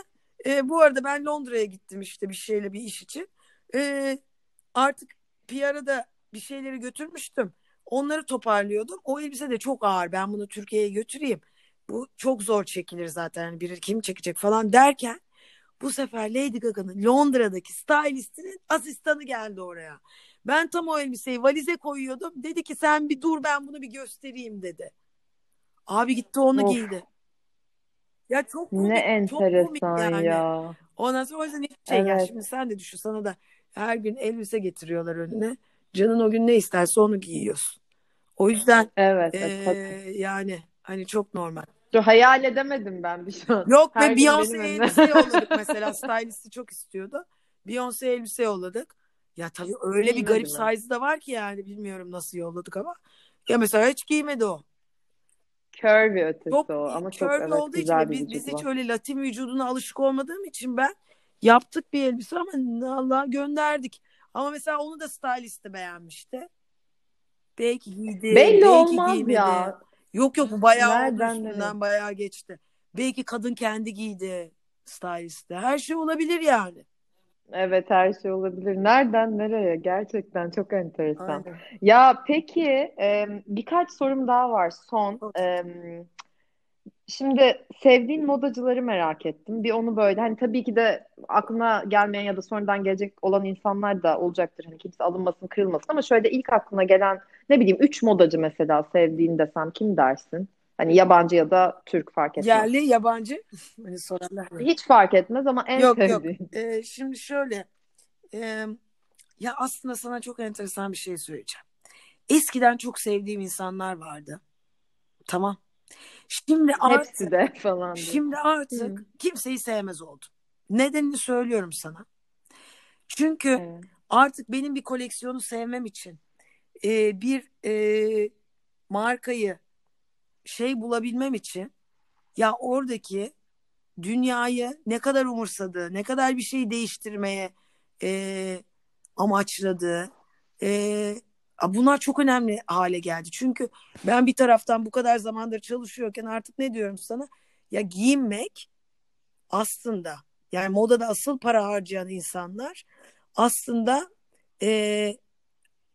e, bu arada ben Londra'ya gittim işte bir şeyle bir iş için. E, artık P R'a da bir şeyleri götürmüştüm. Onları toparlıyordum. O elbise de çok ağır. Ben bunu Türkiye'ye götüreyim. Bu çok zor çekilir zaten. Yani biri kim çekecek falan derken bu sefer Lady Gaga'nın Londra'daki stylistinin asistanı geldi oraya. Ben tam o elbiseyi valize koyuyordum. Dedi ki sen bir dur ben bunu bir göstereyim dedi. Abi gitti onu of. Giydi. Ya çok komik. Ne enteresan çok komik yani. Ya. Ondan sonra o yüzden hiçbir şey evet. Ya şimdi sen de düşün sana da her gün elbise getiriyorlar önüne. Canın o gün ne isterse onu giyiyorsun. O yüzden evet, e, yani hani çok normal. Hayal edemedim ben bir şey. Yok her ve Beyoncé elbise yolladık mesela. Stylisti çok istiyordu. Beyoncé elbise yolladık. Ya tabii öyle bir garip size da var ki yani bilmiyorum nasıl yolladık ama. Ya mesela hiç giymedi o. Curvy ötesi çok, o ama çok evet, olduğu güzel için, bir biz, biz hiç öyle Latin vücuduna alışık olmadığım için ben yaptık bir elbise ama Allah gönderdik. Ama mesela onu da stylisti beğenmişti. Belki giydi. Belli olmaz giymedi. Ya. Yok yok bu bayağı üstünden bayağı geçti. Belki kadın kendi giydi stylisti. Her şey olabilir yani. Evet her şey olabilir. Nereden nereye? Gerçekten çok enteresan. Aynen. Ya peki e, birkaç sorum daha var son. E, şimdi sevdiğin modacıları merak ettim. Bir onu böyle hani tabii ki de aklına gelmeyen ya da sonradan gelecek olan insanlar da olacaktır. Hani kimse alınmasın kırılmasın ama şöyle ilk aklına gelen ne bileyim üç modacı mesela sevdiğin desem kim dersin? Hani yabancı ya da Türk fark etmez. Yerli, yabancı. Hani sorarlar. Hiç fark etmez ama en yok, sevdiğim. Yok. Ee, şimdi şöyle. E, ya aslında sana çok enteresan bir şey söyleyeceğim. Eskiden çok sevdiğim insanlar vardı. Tamam. Şimdi artık. Hepsi de falan. Şimdi artık Hı. kimseyi sevmez oldum. Nedenini söylüyorum sana. Çünkü evet. artık benim bir koleksiyonu sevmem için e, bir e, markayı şey bulabilmem için ya oradaki dünyayı ne kadar umursadığı, ne kadar bir şey değiştirmeye e, amaçladığı e, bunlar çok önemli hale geldi. Çünkü ben bir taraftan bu kadar zamandır çalışıyorken artık ne diyorum sana? Ya giyinmek aslında yani modada asıl para harcayan insanlar aslında e,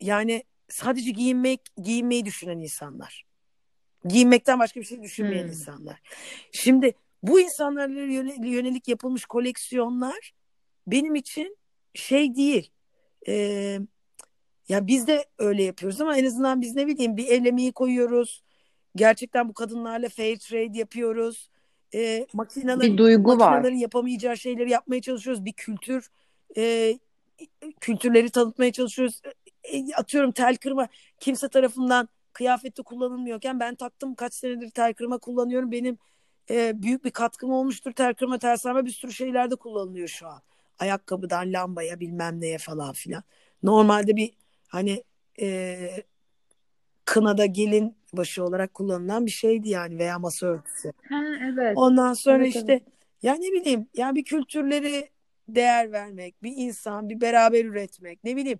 yani sadece giyinmek giyinmeyi düşünen insanlar. Giyinmekten başka bir şey düşünmeyen hmm. insanlar. Şimdi bu insanlara yönelik yapılmış koleksiyonlar benim için şey değil. Ee, ya biz de öyle yapıyoruz ama en azından biz ne bileyim bir el emeği koyuyoruz. Gerçekten bu kadınlarla fair trade yapıyoruz. Ee, makineler, bir duygu makinelerin var. Makinelerin yapamayacağı şeyleri yapmaya çalışıyoruz. Bir kültür, e, kültürleri tanıtmaya çalışıyoruz. E, atıyorum tel kırma kimse tarafından kıyafette kullanılmıyorken ben taktım kaç senedir tel kırma kullanıyorum. Benim e, büyük bir katkım olmuştur. Tel kırma, tel sarma bir sürü şeylerde kullanılıyor şu an. Ayakkabıdan lambaya bilmem neye falan filan. Normalde bir hani e, kınada gelin başı olarak kullanılan bir şeydi yani veya masa örtüsü. Ha, evet. Ondan sonra evet, işte evet. ya ne bileyim ya bir kültürleri değer vermek, bir insan, bir beraber üretmek ne bileyim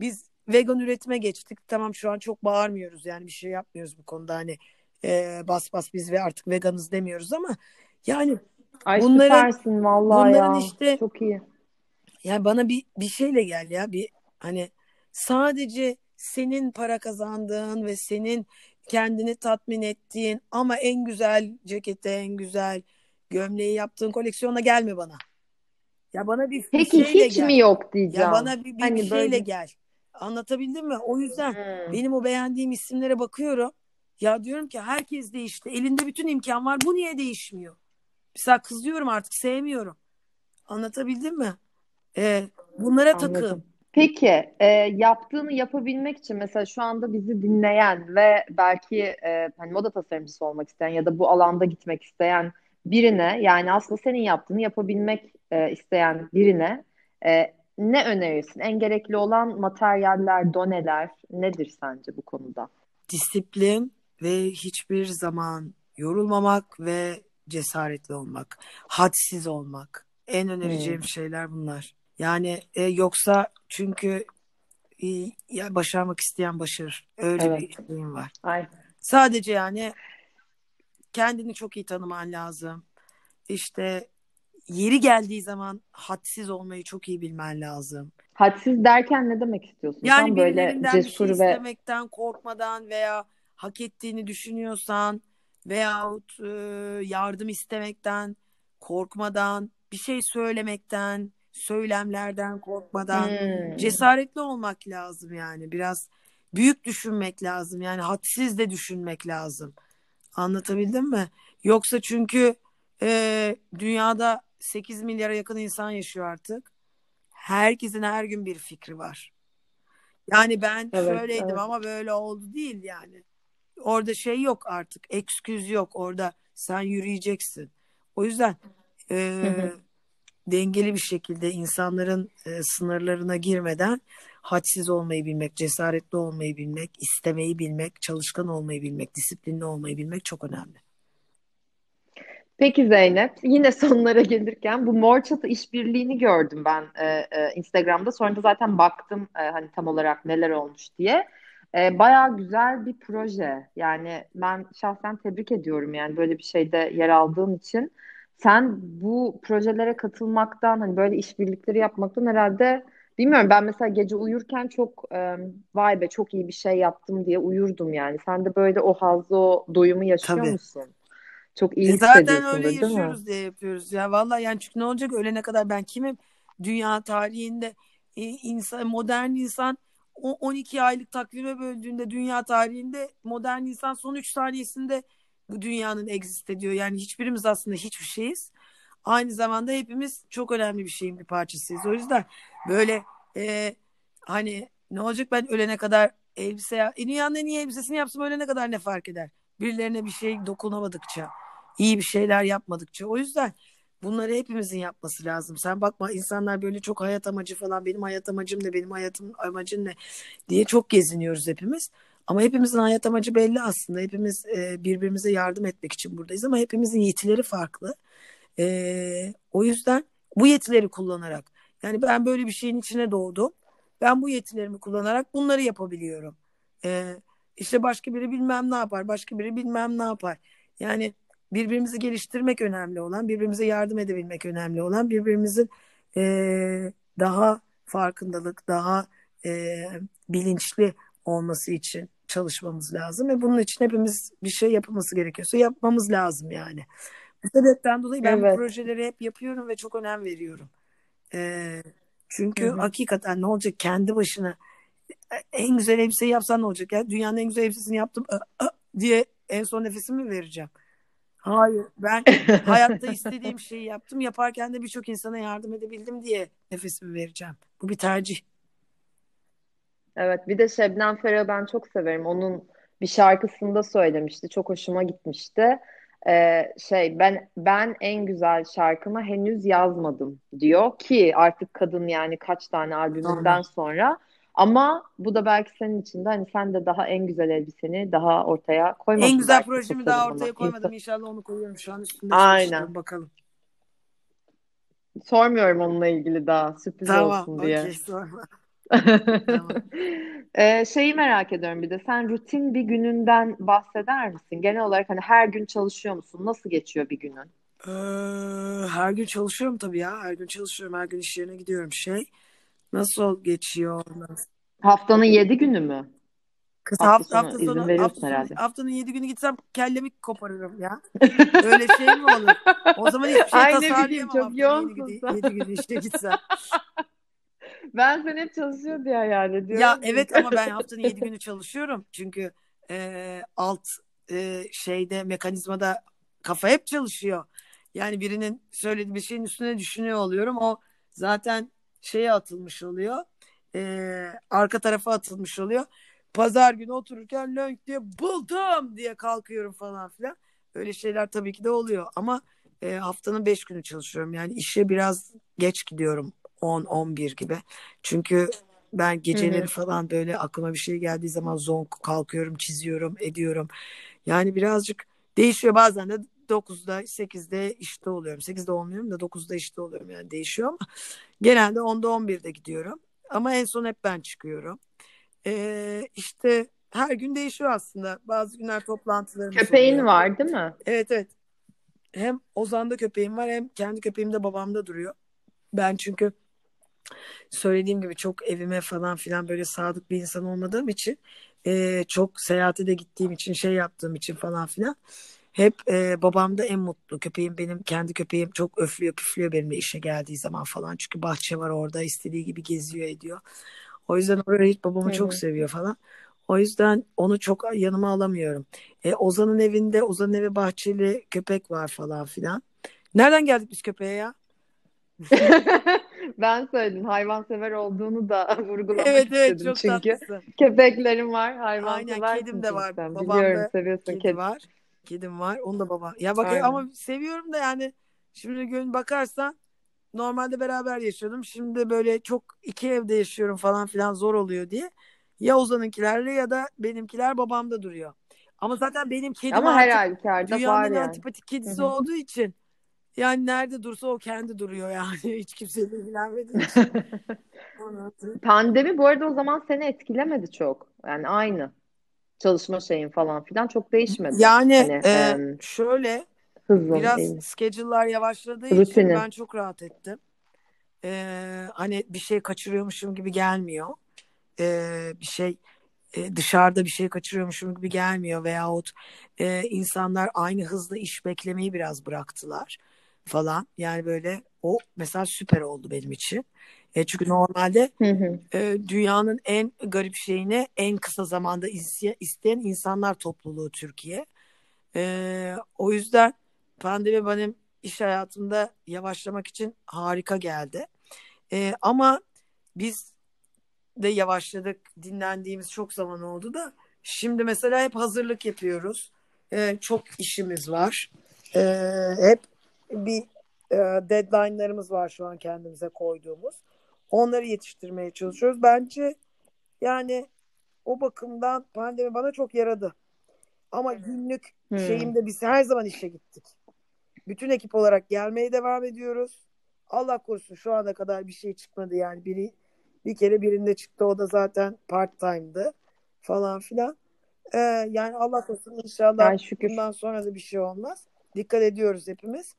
biz vegan üretime geçtik. Tamam şu an çok bağırmıyoruz yani bir şey yapmıyoruz bu konuda hani e, bas bas biz ve artık veganız demiyoruz ama yani ay, bunların, süpersin, vallahi bunların ya. işte çok iyi. Yani bana bir bir şeyle gel ya bir hani sadece senin para kazandığın ve senin kendini tatmin ettiğin ama en güzel cekete en güzel gömleği yaptığın koleksiyona gelme bana. Ya bana bir, bir peki hiç gel. Mi yok diyeceğim. Ya bana bir, bir hani şeyle böyle... gel. Anlatabildim mi? O yüzden hmm. benim o beğendiğim isimlere bakıyorum. Ya diyorum ki herkes değişti. Elinde bütün imkan var. Bu niye değişmiyor? Mesela kızıyorum artık. Sevmiyorum. Anlatabildim mi? Ee, bunlara takım. Peki. E, yaptığını yapabilmek için mesela şu anda bizi dinleyen ve belki e, hani moda tasarımcısı olmak isteyen ya da bu alanda gitmek isteyen birine yani aslında senin yaptığını yapabilmek e, isteyen birine e, ne önerirsin? En gerekli olan materyaller, doneler nedir sence bu konuda? Disiplin ve hiçbir zaman yorulmamak ve cesaretli olmak. Hadsiz olmak. En önereceğim hmm. şeyler bunlar. Yani e, yoksa çünkü e, ya başarmak isteyen başarır. Öyle evet. bir şeyim var. Aynen. Sadece yani kendini çok iyi tanıman lazım. İşte yeri geldiği zaman hadsiz olmayı çok iyi bilmen lazım. Hadsiz derken ne demek istiyorsun? Yani sen böyle cesur şey ve... istemekten, korkmadan veya hak ettiğini düşünüyorsan veyahut e, yardım istemekten, korkmadan, bir şey söylemekten, söylemlerden korkmadan hmm. cesaretli olmak lazım yani. Biraz büyük düşünmek lazım. Yani hadsiz de düşünmek lazım. Anlatabildim mi? Yoksa çünkü e, dünyada sekiz milyara yakın insan yaşıyor artık. herkesin her gün bir fikri var. Yani ben evet, şöyleydim evet. ama böyle oldu değil yani. Orada şey yok artık. Excuse yok orada. Sen yürüyeceksin. O yüzden e, dengeli bir şekilde insanların e, sınırlarına girmeden hadsiz olmayı bilmek, cesaretli olmayı bilmek, istemeyi bilmek, çalışkan olmayı bilmek, disiplinli olmayı bilmek çok önemli. Peki Zeynep, yine sonlara gelirken bu mor çatı işbirliğini gördüm ben e, e, Instagram'da. Sonra da zaten baktım e, hani tam olarak neler olmuş diye. E, bayağı güzel bir proje. Yani ben şahsen tebrik ediyorum yani böyle bir şeyde yer aldığım için. Sen bu projelere katılmaktan, hani böyle işbirlikleri yapmaktan herhalde, bilmiyorum, ben mesela gece uyurken çok e, vay be çok iyi bir şey yaptım diye uyurdum yani. Sen de böyle o hazzı, o doyumu yaşıyor Tabii. musun? Çok iyi hissediyorsunuz, değil mi? Zaten öyle yaşıyoruz diye yapıyoruz ya. Vallahi yani çünkü ne olacak ölene kadar, ben kimim? Dünya tarihinde insan, modern insan on iki aylık takvime böldüğünde dünya tarihinde modern insan son üç saniyesinde dünyanın exist ediyor. Yani hiçbirimiz aslında hiçbir şeyiz. Aynı zamanda hepimiz çok önemli bir şeyin bir parçasıyız. O yüzden böyle e, hani ne olacak ben ölene kadar elbise, dünyanın en iyi elbisesini yapsam ölene kadar ne fark eder? Birilerine bir şey dokunamadıkça, iyi bir şeyler yapmadıkça. O yüzden bunları hepimizin yapması lazım. Sen bakma, insanlar böyle çok hayat amacı falan, benim hayat amacım ne, benim hayatım amacım ne diye çok geziniyoruz hepimiz. Ama hepimizin hayat amacı belli aslında. Hepimiz e, birbirimize yardım etmek için buradayız ama hepimizin yetileri farklı. E, o yüzden bu yetileri kullanarak, yani ben böyle bir şeyin içine doğdum. Ben bu yetilerimi kullanarak bunları yapabiliyorum. Evet. İşte başka biri bilmem ne yapar, başka biri bilmem ne yapar. Yani birbirimizi geliştirmek önemli olan, birbirimize yardım edebilmek önemli olan, birbirimizin e, daha farkındalık, daha e, bilinçli olması için çalışmamız lazım. Ve bunun için hepimiz bir şey yapılması gerekiyorsa yapmamız lazım yani. Bu sebepten dolayı ben evet. bu projeleri hep yapıyorum ve çok önem veriyorum. E, çünkü Hı-hı. hakikaten ne olacak kendi başına? En güzel elbiseyi yapsan ne olacak ya? Dünyanın en güzel elbisesini yaptım ı, ı, diye en son nefesimi vereceğim. Hayır, ben hayatta istediğim şeyi yaptım. Yaparken de birçok insana yardım edebildim diye nefesimi vereceğim. Bu bir tercih. Evet, bir de Şebnem Ferah'ı ben çok severim. Onun bir şarkısında söylemişti. Çok hoşuma gitmişti. Ee, şey ben ben en güzel şarkımı henüz yazmadım diyor ki artık kadın yani kaç tane albümünden sonra. Ama bu da belki senin için de hani sen de daha en güzel elbiseni daha ortaya koymadın. En güzel projemi daha ortaya ama. koymadım. İnşallah onu koyuyorum şu an üstünde. Aynen. Bakalım. Sormuyorum onunla ilgili daha sürpriz tamam, olsun diye. Okay, sorma. tamam. ee, şeyi merak ediyorum bir de, sen rutin bir gününden bahseder misin? Genel olarak hani her gün çalışıyor musun? Nasıl geçiyor bir günün? Ee, her gün çalışıyorum tabii ya. Her gün çalışıyorum. Her gün iş yerine gidiyorum şey. Nasıl geçiyor? Nasıl? Haftanın yedi günü mü? Kız hafta, hafta sonu, izin verirsin herhalde. Haftanın yedi günü gitsem kellemi koparırım ya. Öyle şey mi olur? O zaman hiçbir şey tasarlayamam. Çok yoğunsun. yedi günü işte gitsem. Ben sen hep çalışıyor diye yani. Diyorum. Ya evet ama ben haftanın yedi günü çalışıyorum. Çünkü e, alt e, şeyde mekanizmada kafa hep çalışıyor. Yani birinin söylediği bir şeyin üstüne düşünüyor oluyorum. O zaten şeye atılmış oluyor. E, arka tarafa atılmış oluyor. Pazar günü otururken lönk diye buldum diye kalkıyorum falan filan. Öyle şeyler tabii ki de oluyor. Ama e, haftanın beş günü çalışıyorum. Yani işe biraz geç gidiyorum. on on bir gibi. Çünkü ben geceleri Hı-hı. falan böyle aklıma bir şey geldiği zaman zonk kalkıyorum, çiziyorum, ediyorum. Yani birazcık değişiyor. Bazen de dokuzda, sekizde işte oluyorum. sekizde olmuyorum da dokuzda işte oluyorum. Yani değişiyor ama genelde onda on birde gidiyorum. Ama en son hep ben çıkıyorum. Ee, işte her gün değişiyor aslında. Bazı günler toplantılarımız oluyor. Köpeğin var değil mi? Evet evet. Hem Ozan'da köpeğim var hem kendi köpeğim de babamda duruyor. Ben çünkü söylediğim gibi çok evime falan filan böyle sadık bir insan olmadığım için e, çok seyahate de gittiğim için şey yaptığım için falan filan. Hep e, babam da en mutlu. Köpeğim benim, kendi köpeğim çok öflüyor püflüyor benimle işe geldiği zaman falan. Çünkü bahçe var orada, istediği gibi geziyor ediyor. O yüzden oraya hiç babamı evet. çok seviyor falan. O yüzden onu çok yanıma alamıyorum. E, Ozan'ın evinde, Ozan'ın evi bahçeli köpek var falan filan. Nereden geldik biz köpeğe ya? Ben söyledim. Hayvansever olduğunu da vurgulamak evet, evet, istedim. Çok çünkü tatlısın. Köpeklerim var. Hayvansever. Aynen, kedim de var. Babam biliyorum da seviyorsun. Kedi, kedi var. Kedim var. Onu da babam. Ya bak, ama seviyorum da yani şimdi gün bakarsan normalde beraber yaşıyordum. Şimdi böyle çok iki evde yaşıyorum falan filan, zor oluyor diye. Ya Ozan'ınkilerle ya da benimkiler babamda duruyor. Ama zaten benim kedim ama artık dünyanın yani antipatik kedisi Hı-hı. olduğu için yani nerede dursa o kendi duruyor yani. Hiç kimseyle ilgilenmediği için. Pandemi bu arada o zaman seni etkilemedi çok. Yani aynı çalışma şeyin falan filan çok değişmedi. Yani hani, e, e, şöyle hızlı, biraz değil. Schedule'lar yavaşladığı Rutini. için ben çok rahat ettim. Ee, hani bir şey kaçırıyormuşum gibi gelmiyor. Ee, bir şey e, dışarıda bir şey kaçırıyormuşum gibi gelmiyor veyahut e, insanlar aynı hızla iş beklemeyi biraz bıraktılar falan. Yani böyle o mesela süper oldu benim için. E, çünkü normalde hı hı. E, dünyanın en garip şeyine en kısa zamanda iste, isteyen insanlar topluluğu Türkiye. E, o yüzden pandemi benim iş hayatımda yavaşlamak için harika geldi. E, ama biz de yavaşladık. Dinlendiğimiz çok zaman oldu da şimdi mesela hep hazırlık yapıyoruz. Ee, çok işimiz var. Ee, hep bir e, deadline'larımız var şu an kendimize koyduğumuz. Onları yetiştirmeye çalışıyoruz. Bence yani o bakımdan pandemi bana çok yaradı. Ama günlük hmm. şeyimde biz her zaman işe gittik. Bütün ekip olarak gelmeye devam ediyoruz. Allah korusun şu ana kadar bir şey çıkmadı yani biri Bir kere birinde çıktı, o da zaten part time'dı falan filan. Ee, yani Allah korusun inşallah yani bundan sonra da bir şey olmaz. Dikkat ediyoruz hepimiz.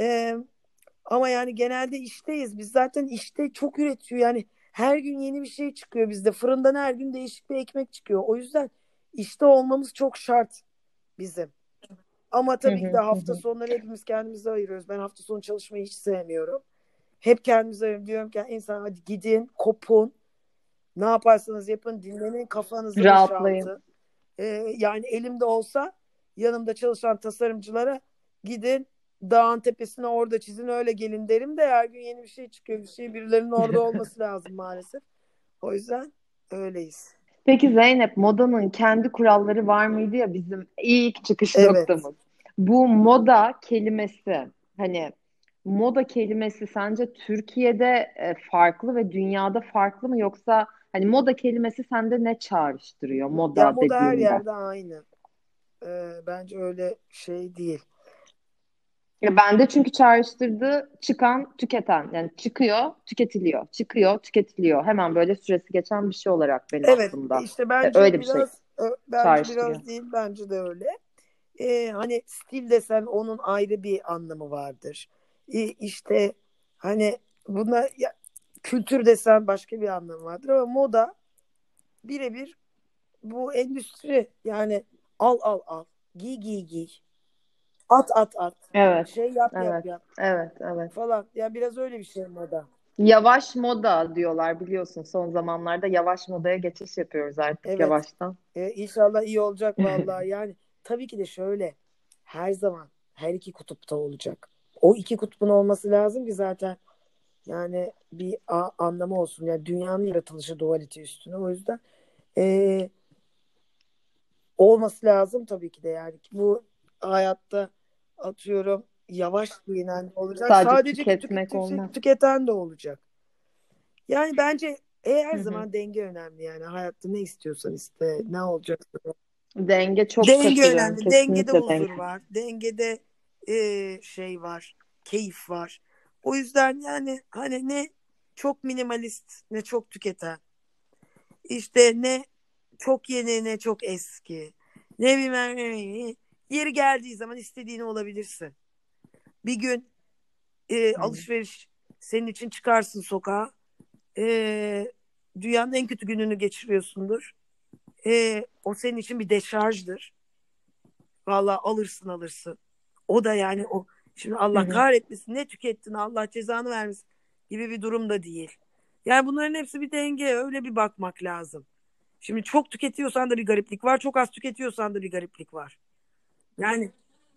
Ee, ama yani genelde işteyiz. Biz zaten işte çok üretiyor. Yani her gün yeni bir şey çıkıyor bizde. Fırından her gün değişik bir ekmek çıkıyor. O yüzden işte olmamız çok şart bizim. Ama tabii ki de hafta sonları hepimiz kendimize ayırıyoruz. Ben hafta sonu çalışmayı hiç sevmiyorum. Hep kendimize diyorum ki insan hadi gidin, kopun, ne yaparsanız yapın, dinlenin, kafanızı rahatlayın. Ee, yani elimde olsa yanımda çalışan tasarımcılara gidin, dağın tepesine orada çizin, öyle gelin derim de her gün yeni bir şey çıkıyor. Bir şey, birilerinin orada olması lazım maalesef. O yüzden öyleyiz. Peki Zeynep, modanın kendi kuralları var mıydı ya bizim ilk çıkış evet. noktamız. Bu moda kelimesi hani... Moda kelimesi sence Türkiye'de farklı ve dünyada farklı mı, yoksa hani moda kelimesi sende ne çağrıştırıyor moda ya, dediğinde? Moda her yerde aynı. Ee, bence öyle şey değil. Ya bende çünkü çağrıştırdığı çıkan, tüketen. Yani çıkıyor, tüketiliyor. Çıkıyor, tüketiliyor. Hemen böyle süresi geçen bir şey olarak benim evet, aklımda. Evet işte bence öyle bir biraz, şey bence biraz değil, bence de öyle. Ee, hani stil desen onun ayrı bir anlamı vardır. İşte hani buna ya, kültür desen başka bir anlamı vardır ama moda birebir bu endüstri yani al al al, giy giy giy, at at at, evet. şey yap evet. yap yap evet, evet. falan yani biraz öyle bir şey moda. Yavaş moda diyorlar biliyorsun, son zamanlarda yavaş modaya geçiş yapıyoruz artık evet. yavaştan. Ee, inşallah iyi olacak vallahi yani tabii ki de şöyle her zaman her iki kutupta olacak. O iki kutbun olması lazım ki zaten yani bir a- anlamı olsun. Yani dünyanın yaratılışı dualite üstüne. O yüzden ee, olması lazım tabii ki de yani. Bu hayatta atıyorum yavaş giyinen olacak. Sadece, Sadece tüketmek tük- tük- tüketen de olacak. Yani bence e, her Hı-hı. zaman denge önemli. Yani hayatta ne istiyorsan iste, ne olacak? Denge çok denge önemli. Kesinlikle dengede huzur denge. var. Dengede Ee, şey var, keyif var. O yüzden yani hani ne çok minimalist ne çok tüketen, işte ne çok yeni ne çok eski, ne bilmem yeri geldiği zaman istediğini olabilirsin. Bir gün e, alışveriş senin için çıkarsın sokağa, e, dünyanın en kötü gününü geçiriyorsundur, e, o senin için bir deşarjdır. Vallahi alırsın alırsın. O da yani o şimdi Allah kahretmesin ne tükettin, Allah cezanı vermesin gibi bir durum da değil. Yani bunların hepsi bir denge, öyle bir bakmak lazım. Şimdi çok tüketiyorsan da bir gariplik var, çok az tüketiyorsan da bir gariplik var. Yani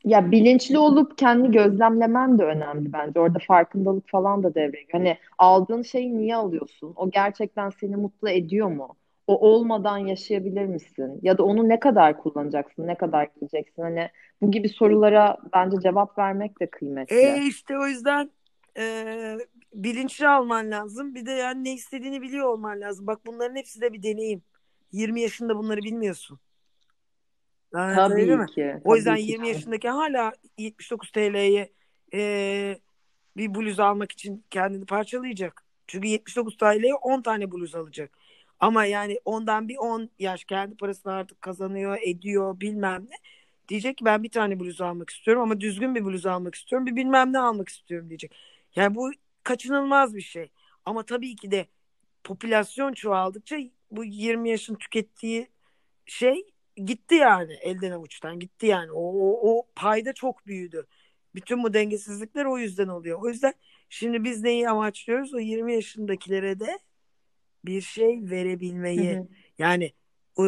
Ya bilinçli olup kendi gözlemlemen de önemli bence. Orada farkındalık falan da devreye giriyor. Hani aldığın şeyi niye alıyorsun? O gerçekten seni mutlu ediyor mu? O olmadan yaşayabilir misin? Ya da onu ne kadar kullanacaksın? Ne kadar giyeceksin? Hani bu gibi sorulara bence cevap vermek de E kıymetli. işte o yüzden e, bilinçli alman lazım. Bir de yani ne istediğini biliyor olman lazım. Bak bunların hepsi de bir deneyim. yirmi yaşında bunları bilmiyorsun. Lanet öyle Tabii mi? ki. O yüzden Tabii ki. yirmi yaşındaki hala yetmiş dokuz T L'ye e, bir bluz almak için kendini parçalayacak. Çünkü yetmiş dokuz T L'ye on tane bluz alacak. Ama yani ondan bir on yaş kendi parasını artık kazanıyor, ediyor bilmem ne. Diyecek ki ben bir tane bluz almak istiyorum ama düzgün bir bluz almak istiyorum. Bir bilmem ne almak istiyorum diyecek. Yani bu kaçınılmaz bir şey. Ama tabii ki de popülasyon çoğaldıkça bu yirmi yaşın tükettiği şey gitti yani elden avuçtan gitti yani o, o, o payda çok büyüdü. Bütün bu dengesizlikler o yüzden oluyor. O yüzden şimdi biz neyi amaçlıyoruz? O yirmi yaşındakilere de bir şey Hı verebilmeyi hı. yani e,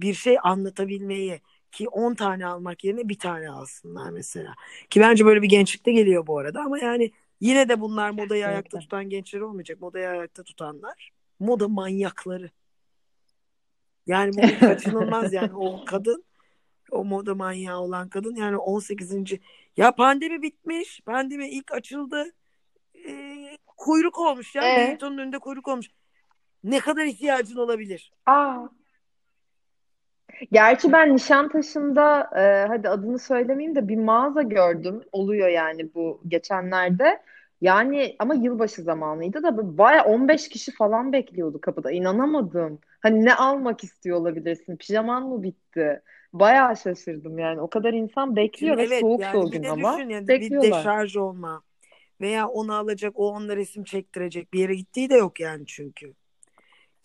bir şey anlatabilmeyi ki on tane almak yerine bir tane alsınlar mesela. Ki bence böyle bir gençlikte geliyor bu arada ama yani yine de bunlar modayı ayakta Kesinlikle. tutan gençler olmayacak. Modayı ayakta tutanlar moda manyakları. Yani bu kaçınılmaz yani o kadın o moda manyağı olan kadın yani on sekizinci ya pandemi bitmiş pandemi ilk açıldı Ee, kuyruk olmuş ya E? Newton'un önünde kuyruk olmuş. Ne kadar ihtiyacın olabilir? Aa. Gerçi ben Nişantaşı'nda e, hadi adını söylemeyeyim de bir mağaza gördüm. Oluyor yani bu geçenlerde. Yani ama yılbaşı zamanıydı da böyle baya on beş kişi falan bekliyordu kapıda. İnanamadım. Hani ne almak istiyor olabilirsin? Pijaman mı bitti? Bayağı şaşırdım yani. O kadar insan bekliyor Şimdi ve evet soğuktu yani o bir gün de ama düşün yani bir bekliyorlar. deşarj olma veya onu alacak o onunla resim çektirecek bir yere gittiği de yok yani çünkü.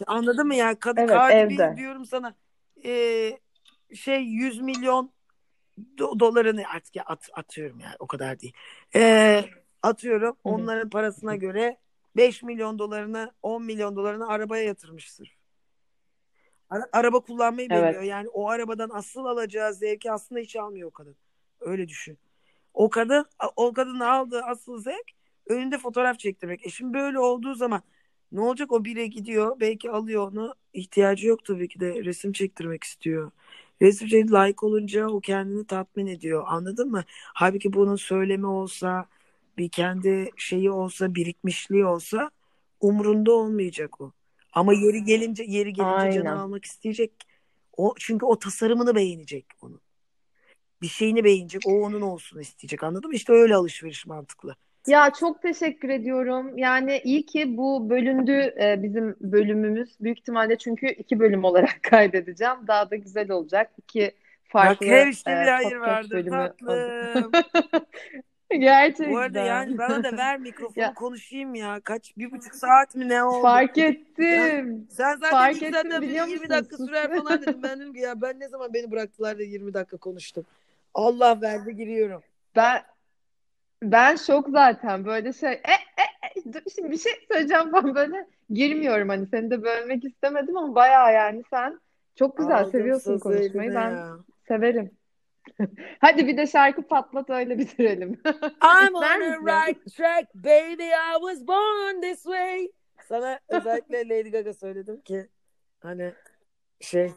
Anladın mı yani Kad- Evet Cardi B evde. diyorum sana e, şey yüz milyon do- dolarını artık ya at- atıyorum yani o kadar değil. E, atıyorum Hı hı. onların parasına göre beş milyon dolarını on milyon dolarını arabaya yatırmış sırf. Ara- araba kullanmayı Evet. bilmiyor. Yani o arabadan asıl alacağı zevki aslında hiç almıyor o kadın. Öyle düşün. O kadın o kadının aldığı asıl zevk önünde fotoğraf çektirmek. E şimdi böyle olduğu zaman ne olacak? O bire gidiyor. Belki alıyor onu. İhtiyacı yok tabii ki de. Resim çektirmek istiyor. Resim çek like olunca o kendini tatmin ediyor. Anladın mı? Halbuki bunun söylemi olsa, bir kendi şeyi olsa, birikmişliği olsa umrunda olmayacak o. Ama yeri gelince yeri gelince canı Aynen. almak isteyecek. O çünkü o tasarımını beğenecek onu. Bir şeyini beğenecek. O onun olsun isteyecek. Anladın mı? İşte öyle alışveriş mantıklı. Ya çok teşekkür ediyorum. Yani iyi ki bu bölündü e, bizim bölümümüz. Büyük ihtimalle çünkü iki bölüm olarak kaydedeceğim. Daha da güzel olacak. İki Bak her farklı işte bir e, hayır podcast vardır bölümü oldu. tatlım. Bu arada Gerçekten. yani bana da ver mikrofonu Ya konuşayım ya. Kaç bir buçuk saat mi ne oldu? fark Sen, ettim. sen zaten Fark ilk ettim zaten benim biliyor yirmi musun? dakika sürer falan dedim. Ben dedim ki ya ben ne zaman beni bıraktılar da yirmi dakika konuştum. Allah verdi giriyorum. Ben Ben şok zaten böyle şey e, e, e, dur şimdi bir şey söyleyeceğim ben böyle girmiyorum hani seni de bölmek istemedim ama bayağı yani sen çok güzel Aldım seviyorsun sazı konuşmayı eline ben ya. severim. Hadi bir de şarkı patlat öyle bitirelim. I'm on İster the misin? right track baby I was born this way. Sana özellikle Lady Gaga söyledim ki hani şey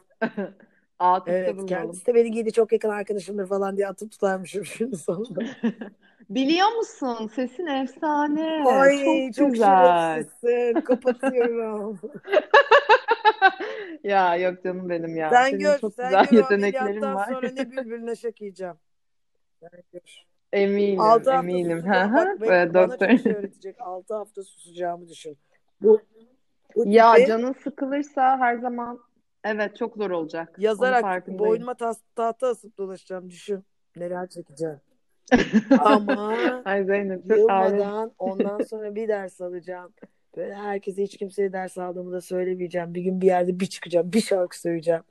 Atıfta evet bulunalım. kendisi de beni giydi çok yakın arkadaşımdır falan diye atıp tutarmışım şimdi sonunda. Biliyor musun? Sesin efsane. Ay Çok çok güzel. şerefsizsin. Kapatıyorum. Ya yok canım benim ya. Sen Senin gör, çok sen güzel gör o yeteneklerin ameliyattan var. sonra ne bülbülüne şakıyacağım. Sen gör. Eminim, altı hafta eminim. Hı susacağım. Bak hı. be- Ee, bana Doktor. çok şey öğretecek. altı hafta susacağımı düşün. Bu, bu Ya tipi canın sıkılırsa her zaman evet çok zor olacak. Onun yazarak farkındayım. boynuma tas, tahta asıp dolaşacağım. Düşün. Neler çekeceğim. Ama Ay Zeynep çok ağır. yılmadan ondan sonra bir ders alacağım. Böyle herkese hiç kimseye ders aldığımı da söylemeyeceğim. Bir gün bir yerde bir çıkacağım. Bir şarkı söyleyeceğim.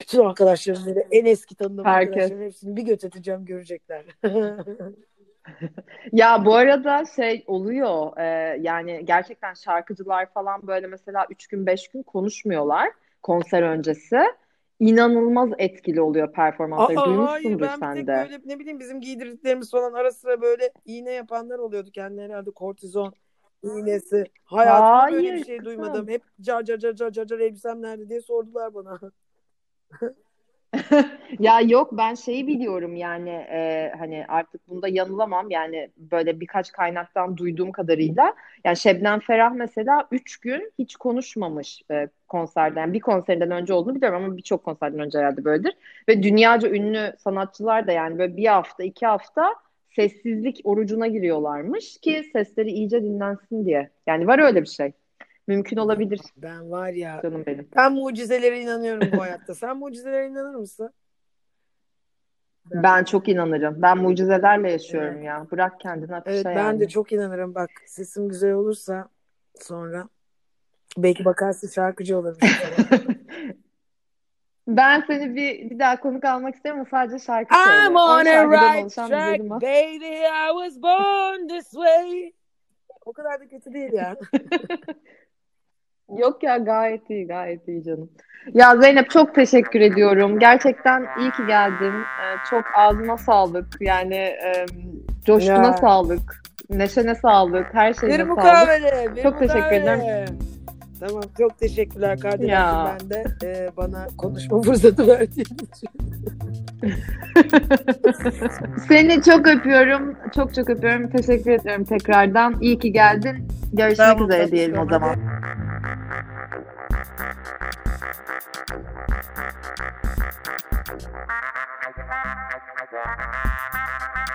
Bütün arkadaşlarım böyle en eski tanıdığım Herkes. arkadaşlarım hepsini bir götüreceğim görecekler. Ya bu arada şey oluyor e, yani gerçekten şarkıcılar falan böyle mesela üç gün beş gün konuşmuyorlar konser öncesi. inanılmaz etkili oluyor performansları. Duymuşsundur sen de. Ben bir tek böyle ne bileyim bizim giydirdiklerimiz falan ara sıra böyle iğne yapanlar oluyordu kendileri herhalde kortizon iğnesi. Hayatımda Hayır, böyle bir şey kızım. duymadım. Hep car car car car car car elbisem nerede diye sordular bana. Ya yok ben şeyi biliyorum yani e, hani artık bunda yanılamam yani böyle birkaç kaynaktan duyduğum kadarıyla yani Şebnem Ferah mesela üç gün hiç konuşmamış e, konserden bir konserinden önce olduğunu biliyorum ama birçok konserden önce herhalde böyledir ve dünyaca ünlü sanatçılar da yani böyle bir hafta iki hafta sessizlik orucuna giriyorlarmış ki sesleri iyice dinlensin diye yani var öyle bir şey. Mümkün olabilir. Ben var ya. Canım benim. Ben mucizelere inanıyorum bu hayatta. Sen mucizelere inanır mısın? Ben, ben çok inanırım. Ben mucizelerle yaşıyorum evet. ya. Bırak kendini atışa evet, yani. Evet ben de çok inanırım. Bak sesim güzel olursa sonra belki bakarsın şarkıcı olabilirim. Ben seni bir, bir daha konuk almak istiyorum ama sadece şarkı söylüyorum. I'm on a right track baby I was born this way. O kadar da kötü değil ya. Yok ya gayet iyi gayet iyi canım. Ya Zeynep çok teşekkür ediyorum. Gerçekten iyi ki geldin. Ee, çok ağzına sağlık. Yani e, coşkuna ya. sağlık. Neşene sağlık. Her şeyine bir mukavele, sağlık. Bir çok mukavele. Teşekkür ederim. Tamam çok teşekkürler kardeşim. Ben de e, bana konuşma fırsatı verdiğin için. Seni çok öpüyorum. Çok çok öpüyorum. Teşekkür ediyorum tekrardan. İyi ki geldin. Görüşmek tamam, üzere diyelim o zaman. Hadi.